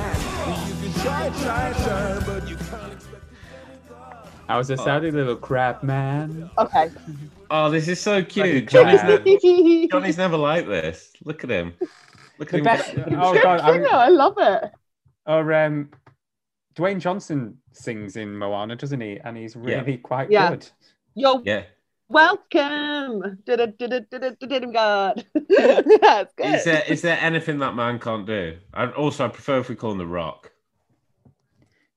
try, but you can't expect. I was a sad little crap man. Okay. Oh, this is so cute. Johnny's never like this. Look at him. Look at him. Oh God, I love it. Or Dwayne Johnson sings in Moana, doesn't he? And he's really quite good. Yo. Yeah. Welcome. God. That's good. Is there anything that man can't do? I prefer if we call him The Rock.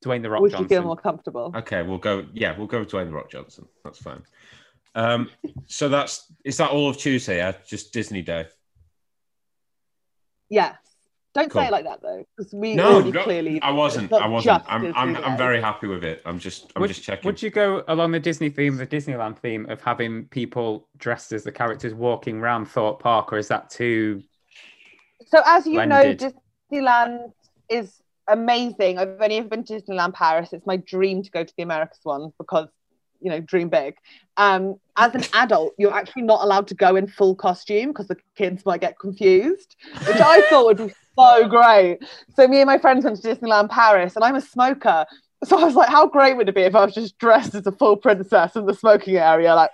Dwayne The Rock Johnson. We should feel more comfortable. Okay, we'll go with Dwayne The Rock Johnson. That's fine. So is that all of Tuesday? Yeah? Just Disney Day. Yes. Don't say it like that though, because clearly. I wasn't. I'm very happy with it. I'm just checking. Would you go along the Disneyland theme of having people dressed as the characters walking around Thorpe Park, or is that too? So as you know, Disneyland is amazing. I've only ever been to Disneyland Paris. It's my dream to go to the Americas one because, you know, dream big. As an adult, you're actually not allowed to go in full costume because the kids might get confused, which I thought would be so great. So me and my friends went to Disneyland Paris, and I'm a smoker. So I was like, how great would it be if I was just dressed as a full princess in the smoking area? Like,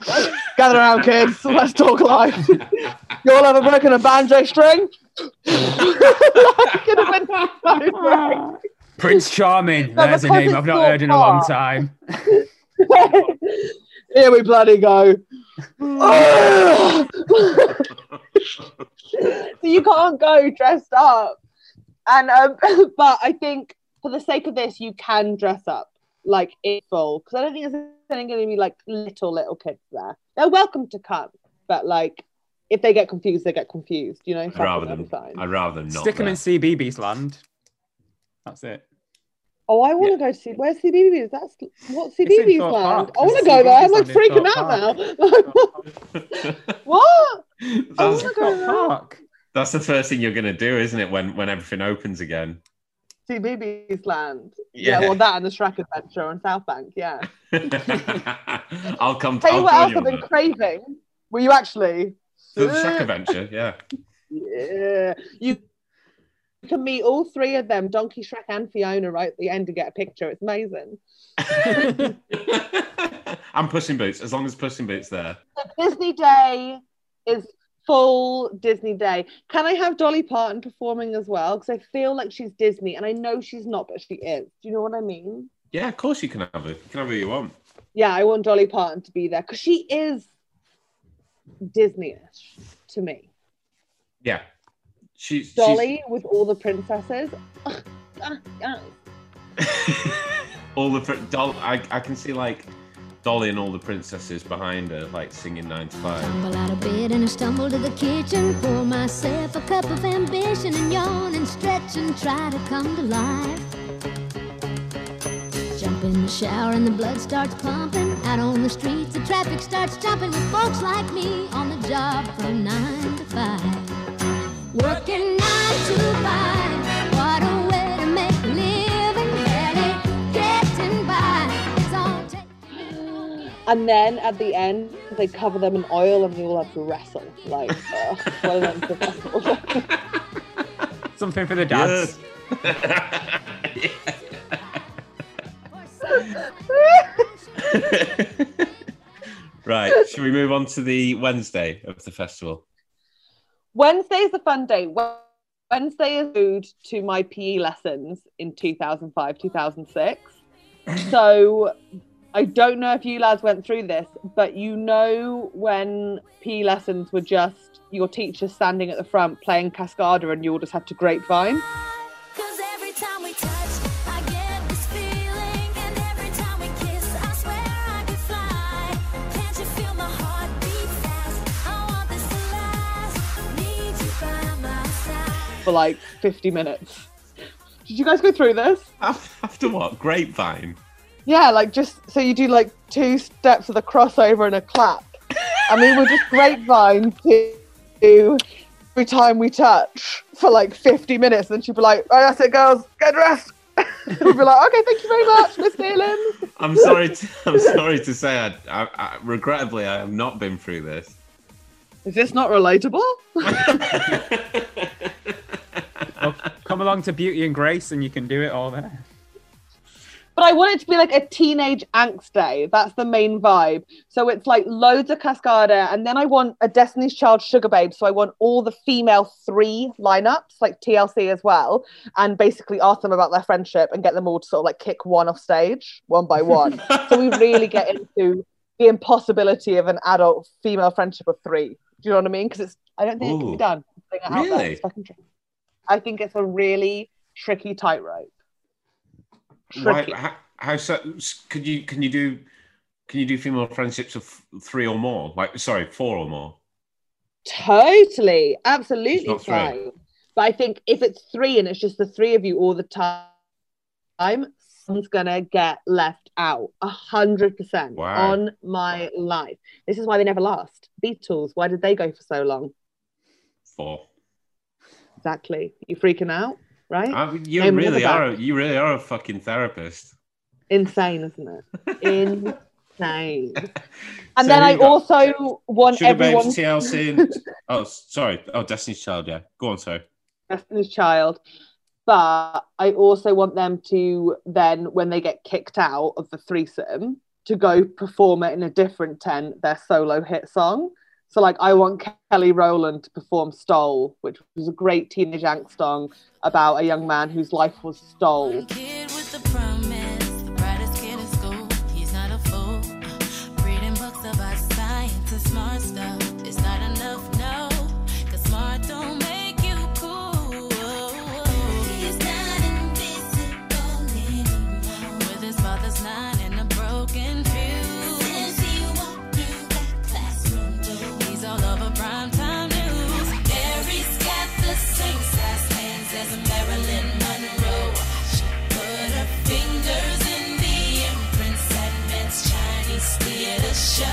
gather around, kids. Let's talk life. You all have a broken a banjo string? Could have been so great. Prince Charming. There's a name I've not heard in a long time. Here we bloody go. So you can't go dressed up. And but I think for the sake of this, you can dress up like in full, because I don't think there's going to be like little kids there. They're welcome to come, but like if they get confused, you know. I'd rather not. Stick them in CBeebies land. That's it. Oh, I want to go to see. Where's CBeebies? That's what CBeebies land. I want to go there. I'm like freaking out now. What? I want to go there. That's the first thing you're going to do, isn't it? When everything opens again. CBeebies land. Yeah. Well, that and the Shrek Adventure on South Bank. Yeah. I'll come. Tell you what else I've been craving. Were you actually? The Shrek Adventure. Yeah. Yeah. You can meet all three of them, Donkey, Shrek and Fiona, right at the end and get a picture. It's amazing. I'm Puss in Boots, as long as Puss in Boots there. So Disney Day is full Disney Day. Can I have Dolly Parton performing as well? Because I feel like she's Disney, and I know she's not, but she is. Do you know what I mean? Yeah, of course you can have it. You can have who you want. Yeah, I want Dolly Parton to be there because she is Disney-ish to me. Yeah. Dolly with all the princesses. I can see like Dolly and all the princesses behind her, like singing 9 to 5. Stumble out of bed and I stumble to the kitchen, pour myself a cup of ambition and yawn and stretch and try to come to life. Jump in the shower and the blood starts pumping. Out on the streets, the traffic starts jumping with folks like me on the job from 9 to 5. Working 9 to 5, what a way to make a living, barely getting by, it's all taken. And then at the end, they cover them in oil and we all have to wrestle. Like, one of them to wrestle. Something for the dads. Yes. Right, should we move on to the Wednesday of the festival? Wednesday is a fun day. Wednesday is owed to my PE lessons in 2005, 2006. So I don't know if you lads went through this, but you know when PE lessons were just your teacher standing at the front playing Cascada and you all just had to grapevine? For like 50 minutes. Did you guys go through this? After what? Grapevine? Yeah, like just so you do like 2 steps with a crossover and a clap. And we were just grapevine to every time we touch for like 50 minutes. And she'd be like, "Oh, that's it, girls, get dressed." We'd be like, "Okay, thank you very much, Miss Nealon." I'm sorry to say, I regrettably I have not been through this. Is this not relatable? Well, come along to Beauty and Grace and you can do it all there. But I want it to be like a teenage angst day. That's the main vibe. So it's like loads of Cascada. And then I want a Destiny's Child Sugar Babe. So I want all the female 3 lineups, like TLC as well. And basically ask them about their friendship and get them all to sort of like kick one off stage, one by one. So we really get into the impossibility of an adult female friendship of 3. Do you know what I mean? Because I don't think it can be done. Really? I think it's a really tricky tightrope. Tricky. Why, how so? Can you do female friendships of 3 or more? Like, sorry, 4 or more. Totally, absolutely fine. But I think if it's 3 and it's just the 3 of you all the time, someone's gonna get left out. 100%. Wow. On my life. This is why they never last. Beatles. Why did they go for so long? 4. Exactly. You freaking out, right? You really are a fucking therapist. Insane, isn't it? Insane. And so then I also want Sugar everyone... Babes, TLC and... Oh, sorry. Oh, Destiny's Child, yeah. Go on, sorry. Destiny's Child. But I also want them to then, when they get kicked out of the threesome, to go perform it in a different tent, their solo hit song. So, like, I want Kelly Rowland to perform Stole, which was a great teenage angst song about a young man whose life was stole. Kid with the promise, the brightest kid in school, he's not a fool. Reading books about science and smart stuff, it's not enough, no, because smart don't make you cool. He's not invisible anymore, with his father's not in a broken show.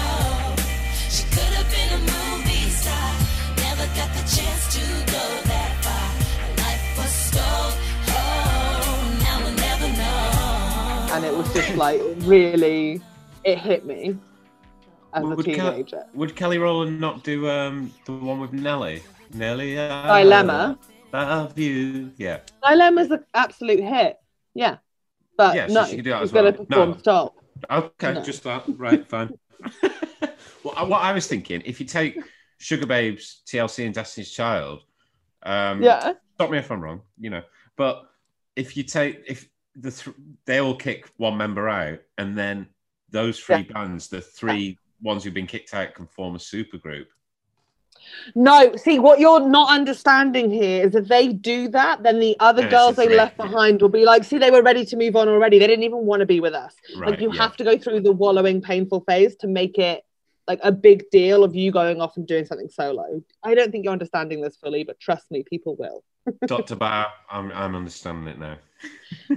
She could have been a movie star, never got the chance to go that far. Her life was stole, oh, now we'll never know. And it was just like, really, it hit me as a teenager. Would Kelly Rowland not do the one with Nelly? Dilemma. above you. Yeah. Lamb is an absolute hit. Yeah. But yeah, so no, she can do that as well. Stop. Okay, no. Just that. Right, fine. Well, what I was thinking, if you take Sugar Babes, TLC, and Destiny's Child, stop me if I'm wrong, you know. But if you take, they all kick one member out, and then those three bands, the three ones who've been kicked out, can form a supergroup. No, see, what you're not understanding here is if they do that, then the other girls they left behind will be like, see, they were ready to move on already. They didn't even want to be with us. Right, like, you have to go through the wallowing, painful phase to make it like a big deal of you going off and doing something solo. I don't think you're understanding this fully, but trust me, people will. Dr. Barr, I'm understanding it now.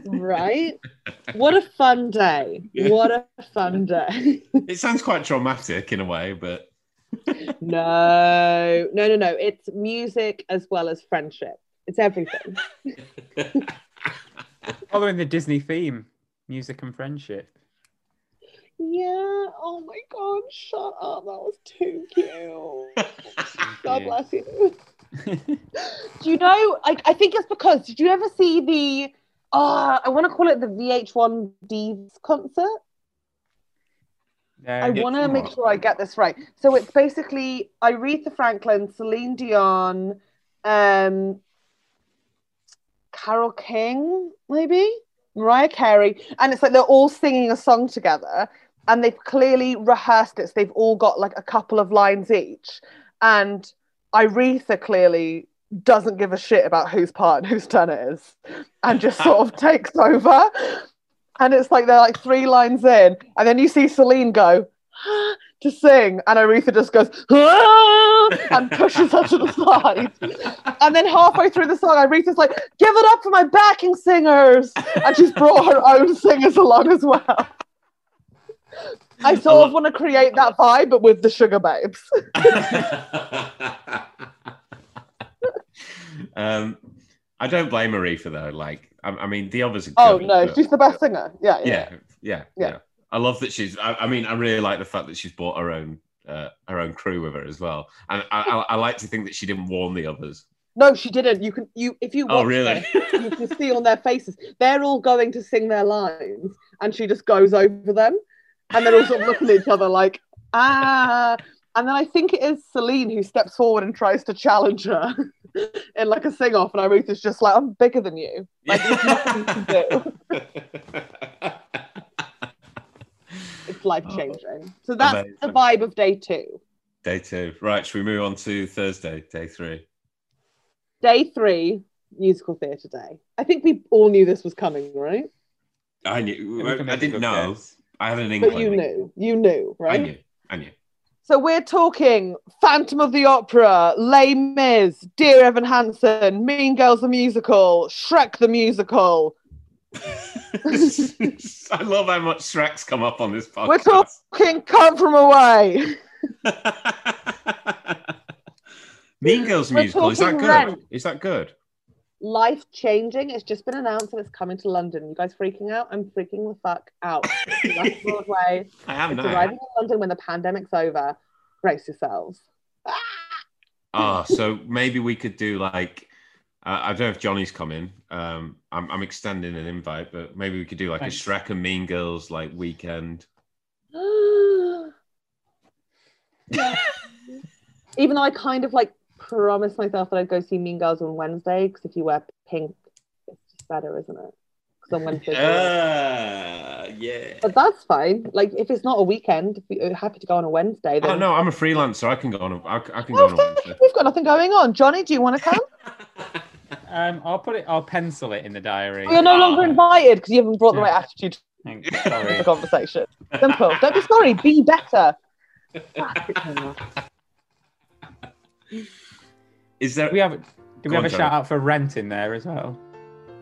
Right? What a fun day. What a fun day. It sounds quite traumatic in a way, but... No. It's music as well as friendship. It's everything. Following the Disney theme, music and friendship. Yeah. Oh my God. Shut up. That was too cute. God bless you. Do you know? I think it's because. Did you ever see the? I want to call it the VH1 Divas concert. I want to make sure I get this right. So it's basically Aretha Franklin, Celine Dion, Carole King, maybe? Mariah Carey. And it's like they're all singing a song together and they've clearly rehearsed it. So they've all got like a couple of lines each. And Aretha clearly doesn't give a shit about whose part and whose turn it is and just sort of takes over. And it's like they're like three lines in, and then you see Celine go to sing, and Aretha just goes and pushes her to the side. And then halfway through the song, Aretha's like, "Give it up for my backing singers," and she's brought her own singers along as well. I sort of want to create that vibe, but with the Sugar Babes. I don't blame Aretha though, like. I mean, the others are good. Oh, no, she's the best singer. Yeah. I love that she's... I mean, I really like the fact that she's brought her own crew with her as well. And I like to think that she didn't warn the others. No, she didn't. If you watch them, you can see on their faces. They're all going to sing their lines, and she just goes over them. And they're all sort of looking at each other like, ah... And then I think it is Celine who steps forward and tries to challenge her in like a sing-off, and Aretha's just like, "I'm bigger than you. Like, there's nothing to do." It's life-changing. So that's amazing. The vibe of day two. Day two, right? Should we move on to Thursday, day three? Day three, musical theatre day. I think we all knew this was coming, right? I knew. I didn't know. Guess. I had an inkling. But you knew, right? I knew. So we're talking Phantom of the Opera, Les Mis, Dear Evan Hansen, Mean Girls the Musical, Shrek the Musical. I love how much Shrek's come up on this podcast. We're talking Come From Away. Mean Girls Musical, is that good? Rent. Is that good? Life-changing. It's just been announced and it's coming to London. You guys freaking out? I'm freaking the fuck out. That's Broadway. It's arriving in London when the pandemic's over. Brace yourselves. So maybe we could do like, I don't know if Johnny's coming. I'm extending an invite, but maybe we could do like a Shrek and Mean Girls like weekend. Even though I kind of like promised myself that I'd go see Mean Girls on Wednesday, because if you wear pink, it's just better, isn't it? Because on Wednesday, but that's fine. Like, if it's not a weekend, if you're happy to go on a Wednesday. Then... Oh no, I'm a freelancer. I can go on. I can go on a Wednesday. We've got nothing going on. Johnny, do you want to come? I'll pencil it in the diary. You're no longer invited because you haven't brought the right attitude to the conversation. Simple. Don't be sorry. Be better. Is there... Did we have a shout out for Rent in there as well?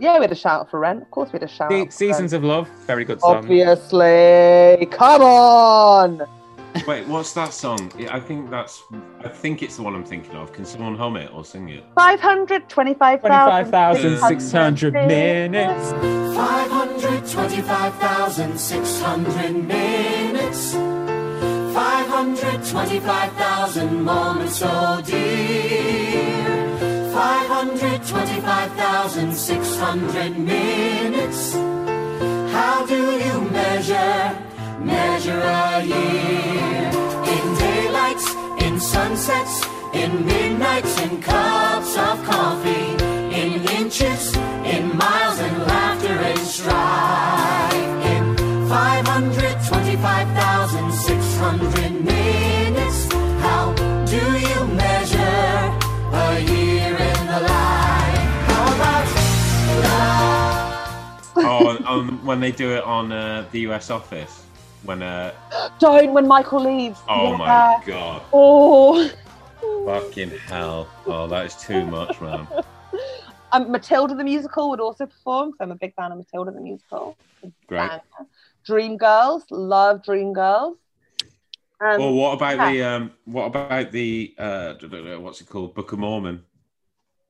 Yeah, we had a shout out for Rent. Of course, we had a shout out. Seasons of Love, very good song. Obviously, come on. Wait, what's that song? I think it's the one I'm thinking of. Can someone hum it or sing it? 525,600 minutes. 525,600 minutes. 525,000 moments, oh dear. 525,600 minutes. 525,600 minutes. How do you measure a year? In daylights, in sunsets, in midnights, in cups of coffee, in inches, in miles, in laughter, in strife. In 525,600 minutes, how do you measure a year in the life? How about love? Oh, when they do it on the US Office. When Michael leaves. Oh yeah. My God. Oh. Fucking hell. Oh, that is too much, man. Matilda the Musical would also perform, because I'm a big fan of Matilda the Musical. Great. Dreamgirls, love Dreamgirls. Well, what about the what's it called? Book of Mormon.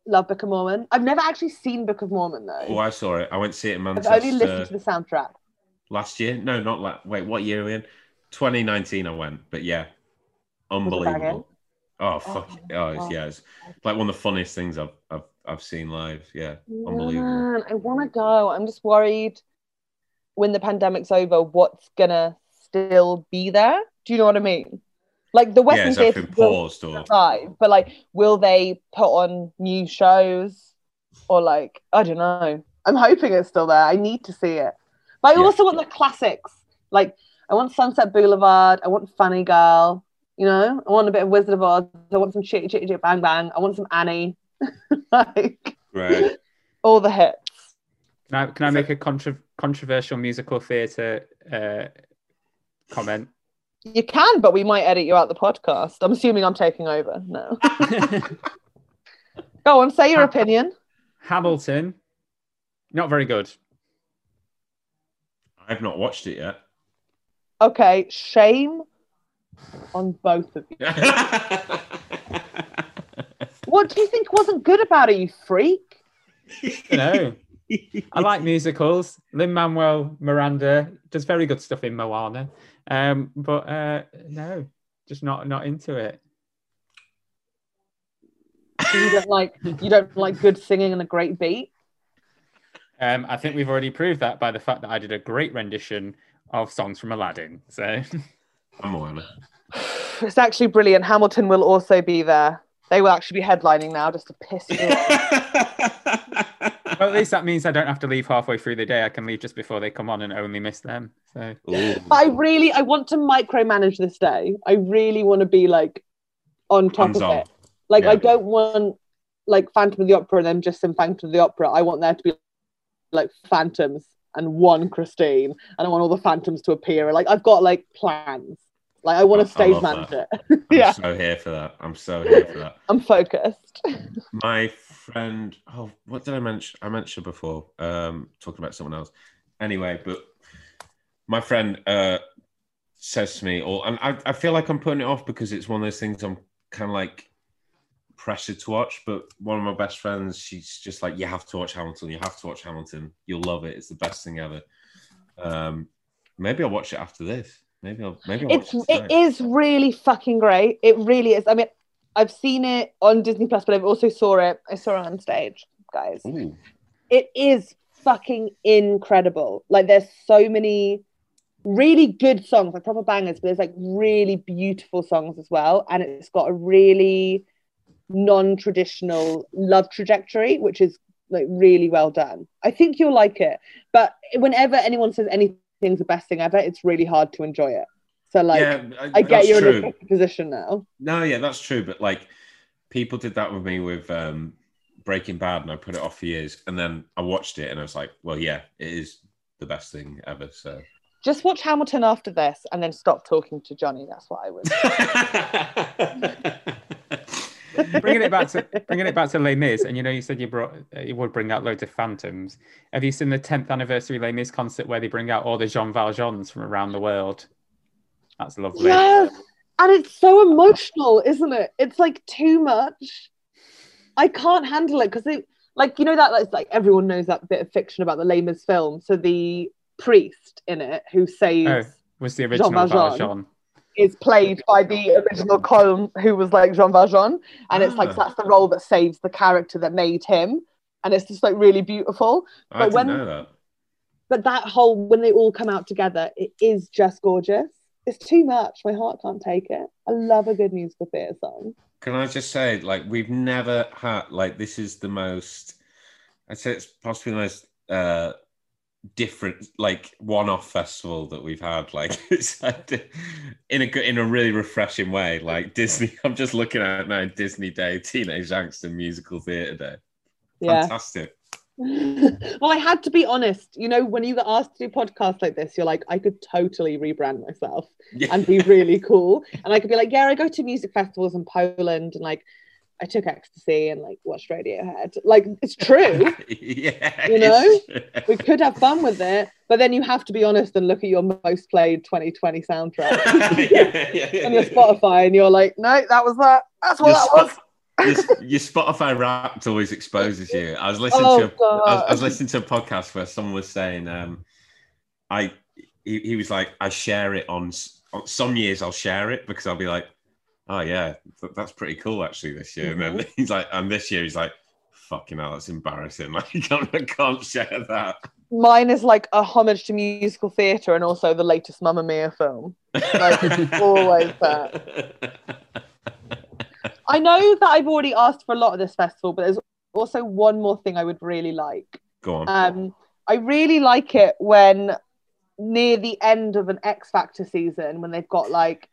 Love Book of Mormon. I've never actually seen Book of Mormon, though. Oh, I saw it. I went to see it in Manchester. I've only listened to the soundtrack. Last year? No, not last. Wait, what year are we in? 2019 I went, but yeah. Unbelievable. Oh fuck! Oh yeah, it's like one of the funniest things I've seen live. Yeah, unbelievable. I want to go. I'm just worried when the pandemic's over, what's gonna still be there? Do you know what I mean? Like the Western Theatre paused, or live, but like, will they put on new shows, or like, I don't know. I'm hoping it's still there. I need to see it, but I also want the classics. Like, I want Sunset Boulevard. I want Funny Girl. You know, I want a bit of Wizard of Oz. I want some Chitty Chitty Chitty Bang Bang. I want some Annie. Like, right. All the hits. Can I make a controversial musical theatre comment? You can, but we might edit you out the podcast. I'm assuming I'm taking over. No. Go on, say your opinion. Hamilton, not very good. I've not watched it yet. Okay, shame on both of you. What do you think wasn't good about it, you freak? No, I like musicals. Lin-Manuel Miranda does very good stuff in Moana, but no, just not into it. You don't like good singing and a great beat. I think we've already proved that by the fact that I did a great rendition of songs from Aladdin. So. Moana. It's actually brilliant. Hamilton will also be there. They will actually be headlining now, just to piss you off. Well, at least that means I don't have to leave halfway through the day. I can leave just before they come on and only miss them. So, but I want to micromanage this day. I really want to be like on top of it. Like, yeah. I don't want like Phantom of the Opera and then just some Phantom of the Opera. I want there to be like phantoms and one Christine, and I want all the phantoms to appear. Like, I've got like plans. Like, I want to stage manage it. I'm so here for that. I'm focused. My friend, what did I mention? I mentioned before, talking about someone else. Anyway, but my friend says to me, and I feel like I'm putting it off because it's one of those things I'm kind of like pressured to watch, but one of my best friends, she's just like, you have to watch Hamilton, you'll love it, it's the best thing ever. Maybe I'll watch it after this. It is really fucking great. It really is. I mean, I've seen it on Disney Plus, but I saw it on stage, guys. Ooh. It is fucking incredible. Like, there's so many really good songs, like proper bangers, but there's like really beautiful songs as well, and it's got a really non-traditional love trajectory, which is like really well done. I think you'll like it, but whenever anyone says anything's the best thing ever, it's really hard to enjoy it. So like, I get you're in a different position now. No, yeah, that's true, but like, people did that with me with Breaking Bad, and I put it off for years, and then I watched it and I was like, well, yeah, it is the best thing ever. So just watch Hamilton after this and then stop talking to Johnny. That's what I would. bringing it back to Les Mis, and you know, you said you would bring out loads of phantoms. Have you seen the 10th anniversary Les Mis concert where they bring out all the Jean Valjeans from around the world? That's lovely. Yes, and it's so emotional, isn't it? It's like too much. I can't handle it because they, like, you know, that's like everyone knows that bit of fiction about the Les Mis film. So the priest in it who saves was the original Jean Valjean. is played by the original clown who was like Jean Valjean, and it's like that's the role that saves the character that made him, and it's just like really beautiful. But that whole, when they all come out together, it is just gorgeous. It's too much. My heart can't take it. I love a good musical theatre song. Can I just say, like, we've never had, like, this is the most, I'd say it's possibly the most different, like, one-off festival that we've had. Like, it's like, in a really refreshing way. Like, Disney, I'm just looking at it now, Disney Day, Teenage Angst and Musical Theatre Day. Fantastic. Yeah. Well, I had to be honest. You know, when you get asked to do podcasts like this, you're like, I could totally rebrand myself and be really cool. And I could be like, yeah, I go to music festivals in Poland, and like, I took ecstasy and like watched Radiohead. Like, it's true. Yeah, you know, we could have fun with it, but then you have to be honest and look at your most played 2020 soundtrack on your Spotify, and you're like, no, that was that. That's what that was. Your Spotify Wrapped always exposes you. I was listening to a podcast where someone was saying, he was like, I share it on some years. I'll share it because I'll be like, oh yeah, that's pretty cool actually this year. And then he's like, and this year he's like, fucking hell, that's embarrassing. Like, I can't share that. Mine is like a homage to musical theatre and also the latest Mamma Mia film. Like, always that. I know that I've already asked for a lot of this festival, but there's also one more thing I would really like. Go on. I really like it when near the end of an X Factor season, when they've got like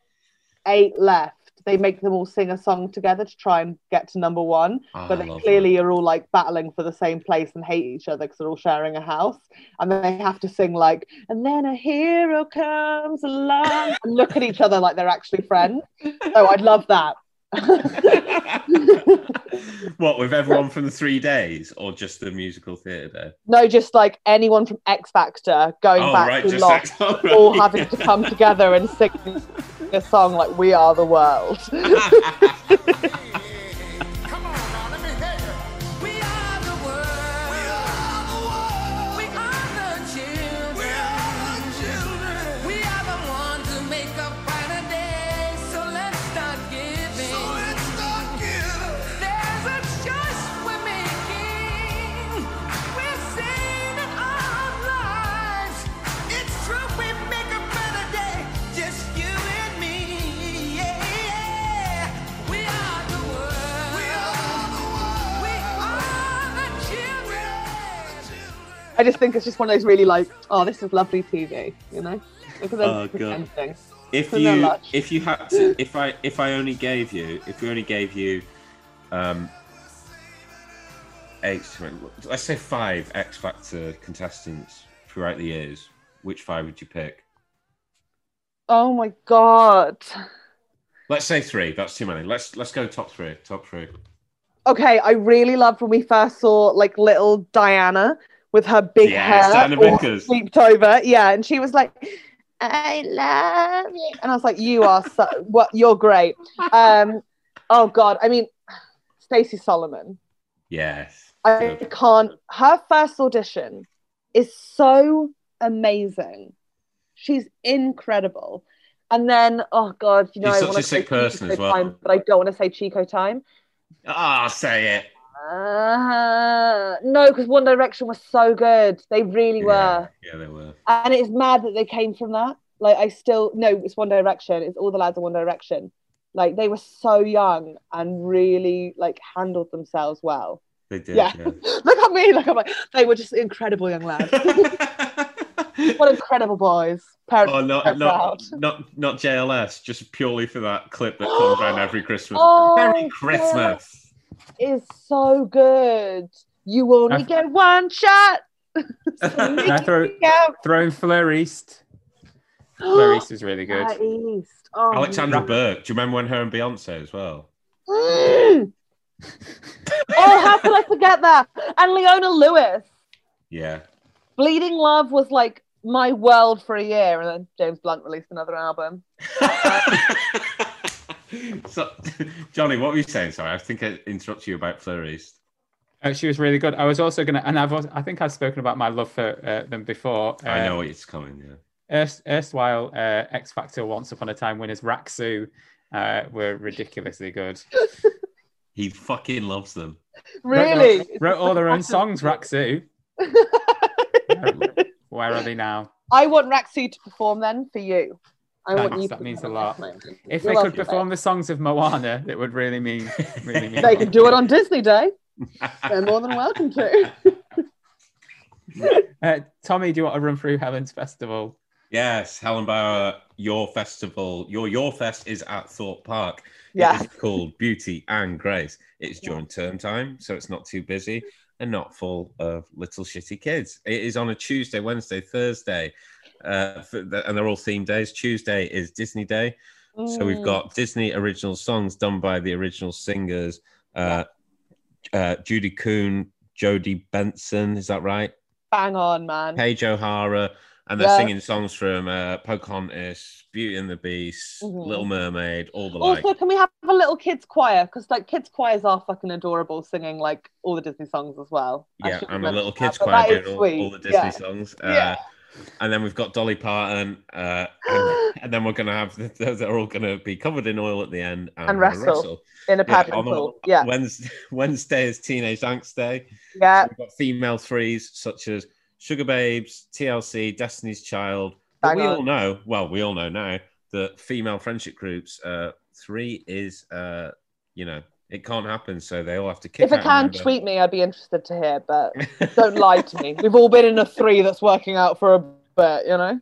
8 left, they make them all sing a song together to try and get to number 1. But they clearly are all like battling for the same place and hate each other because they're all sharing a house. And then they have to sing like, and then a hero comes along, and look at each other like they're actually friends. So I'd love that. What, with everyone from the 3 days or just the musical theatre day? No, just like anyone from X Factor going to Lost, all having to come together and sing a song like We Are the World. I just think it's just one of those really like, oh, this is lovely TV, you know? Look at them pretending. If we only gave you 8, let's say 5 X Factor contestants throughout the years, which 5 would you pick? Oh my God. Let's say 3. That's too many. Let's go top three. Okay, I really loved when we first saw like little Diana with her big hair all sleeped over. Yeah, and she was like, I love you. And I was like, you are so, you're great. Oh God, I mean, Stacey Solomon. Yes. Her first audition is so amazing. She's incredible. And then, oh God, you know, she's such a sick person Chico as well. Time, but I don't want to say Chico time. Ah, say it. No, because One Direction was so good. They really were. Yeah, they were. And it's mad that they came from that. Like, it's One Direction. It's all the lads of One Direction. Like, they were so young and really, like, handled themselves well. They did, yeah. Look at me. Like, I'm like, they were just incredible young lads. What incredible boys. Parents not JLS, just purely for that clip that comes around every Christmas. Oh, Merry Christmas. Yeah. Is so good. You only get one shot. Throwing Fleur East. Fleur East is really good. Oh, Alexandra Burke. Do you remember when her and Beyonce as well? Oh, how could I forget that? And Leona Lewis. Yeah. Bleeding Love was like my world for a year, and then James Blunt released another album. So, Johnny, what were you saying? Sorry, I think I interrupted you about Fleur East. She was really good. I was also going to, and I think I've spoken about my love for them before. I know it's coming, yeah. erstwhile X Factor Once Upon a Time winners Rak-Su were ridiculously good. He fucking loves them. Really? Wrote all their own songs, Rak-Su. Where are they now? I want Rak-Su to perform then for you. Thanks, that means a lot. If they could perform the songs of Moana, it would really mean... Really mean they could do it on Disney Day. They're more than welcome to. Tommy, do you want to run through Helen's festival? Yes, Helen Bauer, your festival, your fest is at Thorpe Park. Yeah. It's called Beauty and Grace. It's during term time, so it's not too busy and not full of little shitty kids. It is on a Tuesday, Wednesday, Thursday, and they're all theme days. Tuesday is Disney Day. Mm. So we've got Disney original songs done by the original singers, Judy Kuhn, Jodie Benson, is that right? Bang on, man. Paige O'Hara. And they're singing songs from Pocahontas, Beauty and the Beast, Little Mermaid, all the like. Also, can we have a little kids choir? Because like kids choirs are fucking adorable, singing like all the Disney songs as well. Yeah, and a little kids choir doing all the Disney songs. And then we've got Dolly Parton, and then we're going to have those are all going to be covered in oil at the end and wrestle in a paddling pool. Yeah. Wednesday is Teenage Angst Day. Yeah, so we've got female threes such as Sugar Babes, TLC, Destiny's Child. We all know now that female friendship groups, three is, it can't happen, so they all have to kick out. If it can, tweet me, I'd be interested to hear, but don't lie to me. We've all been in a three that's working out for a bit, you know?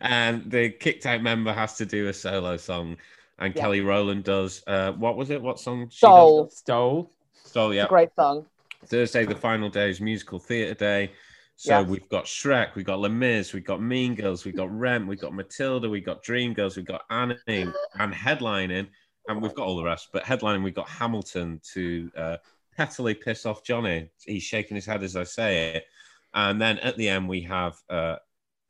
And the kicked out member has to do a solo song, and Kelly Rowland does, what was it? What song? Stole, yeah. It's a great song. Thursday, the final day is musical theatre day. So we've got Shrek, we've got Les Mis, we've got Mean Girls, we've got Rent, we've got Matilda, we've got Dreamgirls, we've got Annie, and headlining, and we've got all the rest. But headlining, we've got Hamilton to pettily piss off Johnny. He's shaking his head as I say it. And then at the end, we have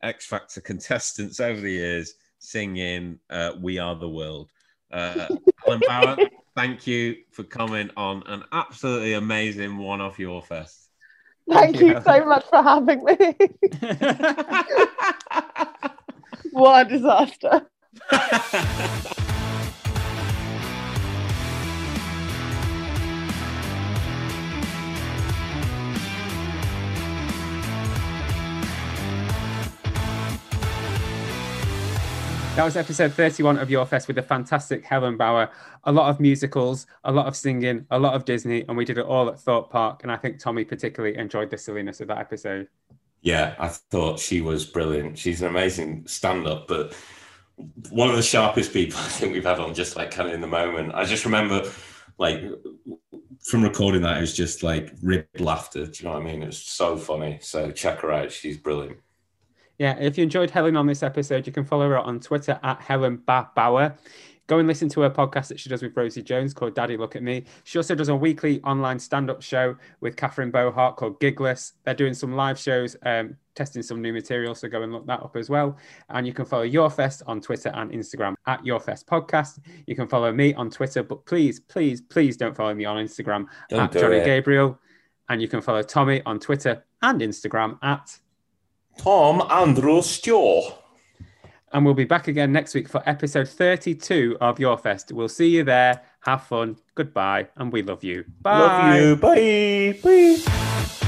X Factor contestants over the years singing We Are the World. Helen Bauer, thank you for coming on an absolutely amazing one off your fest. Thank you so much for having me. What a disaster. That was episode 31 of Your Fest with the fantastic Helen Bauer. A lot of musicals, a lot of singing, a lot of Disney, and we did it all at Thorpe Park. And I think Tommy particularly enjoyed the silliness of that episode. Yeah, I thought she was brilliant. She's an amazing stand-up, but one of the sharpest people I think we've had on, just like kind of in the moment. I just remember, like, from recording that, it was just like rib laughter. Do you know what I mean? It was so funny. So check her out. She's brilliant. Yeah, if you enjoyed Helen on this episode, you can follow her on Twitter at Helen Bauer. Go and listen to her podcast that she does with Rosie Jones called Daddy Look At Me. She also does a weekly online stand-up show with Catherine Bohart called Gigless. They're doing some live shows, testing some new material, so go and look that up as well. And you can follow YourFest on Twitter and Instagram at YourFest Podcast. You can follow me on Twitter, but please, please, please don't follow me on Instagram at Johnny Gabriel. And you can follow Tommy on Twitter and Instagram at... Tom Andrew Stew. And we'll be back again next week for episode 32 of Your Fest. We'll see you there. Have fun. Goodbye. And we love you. Bye. Love you. Bye. Bye.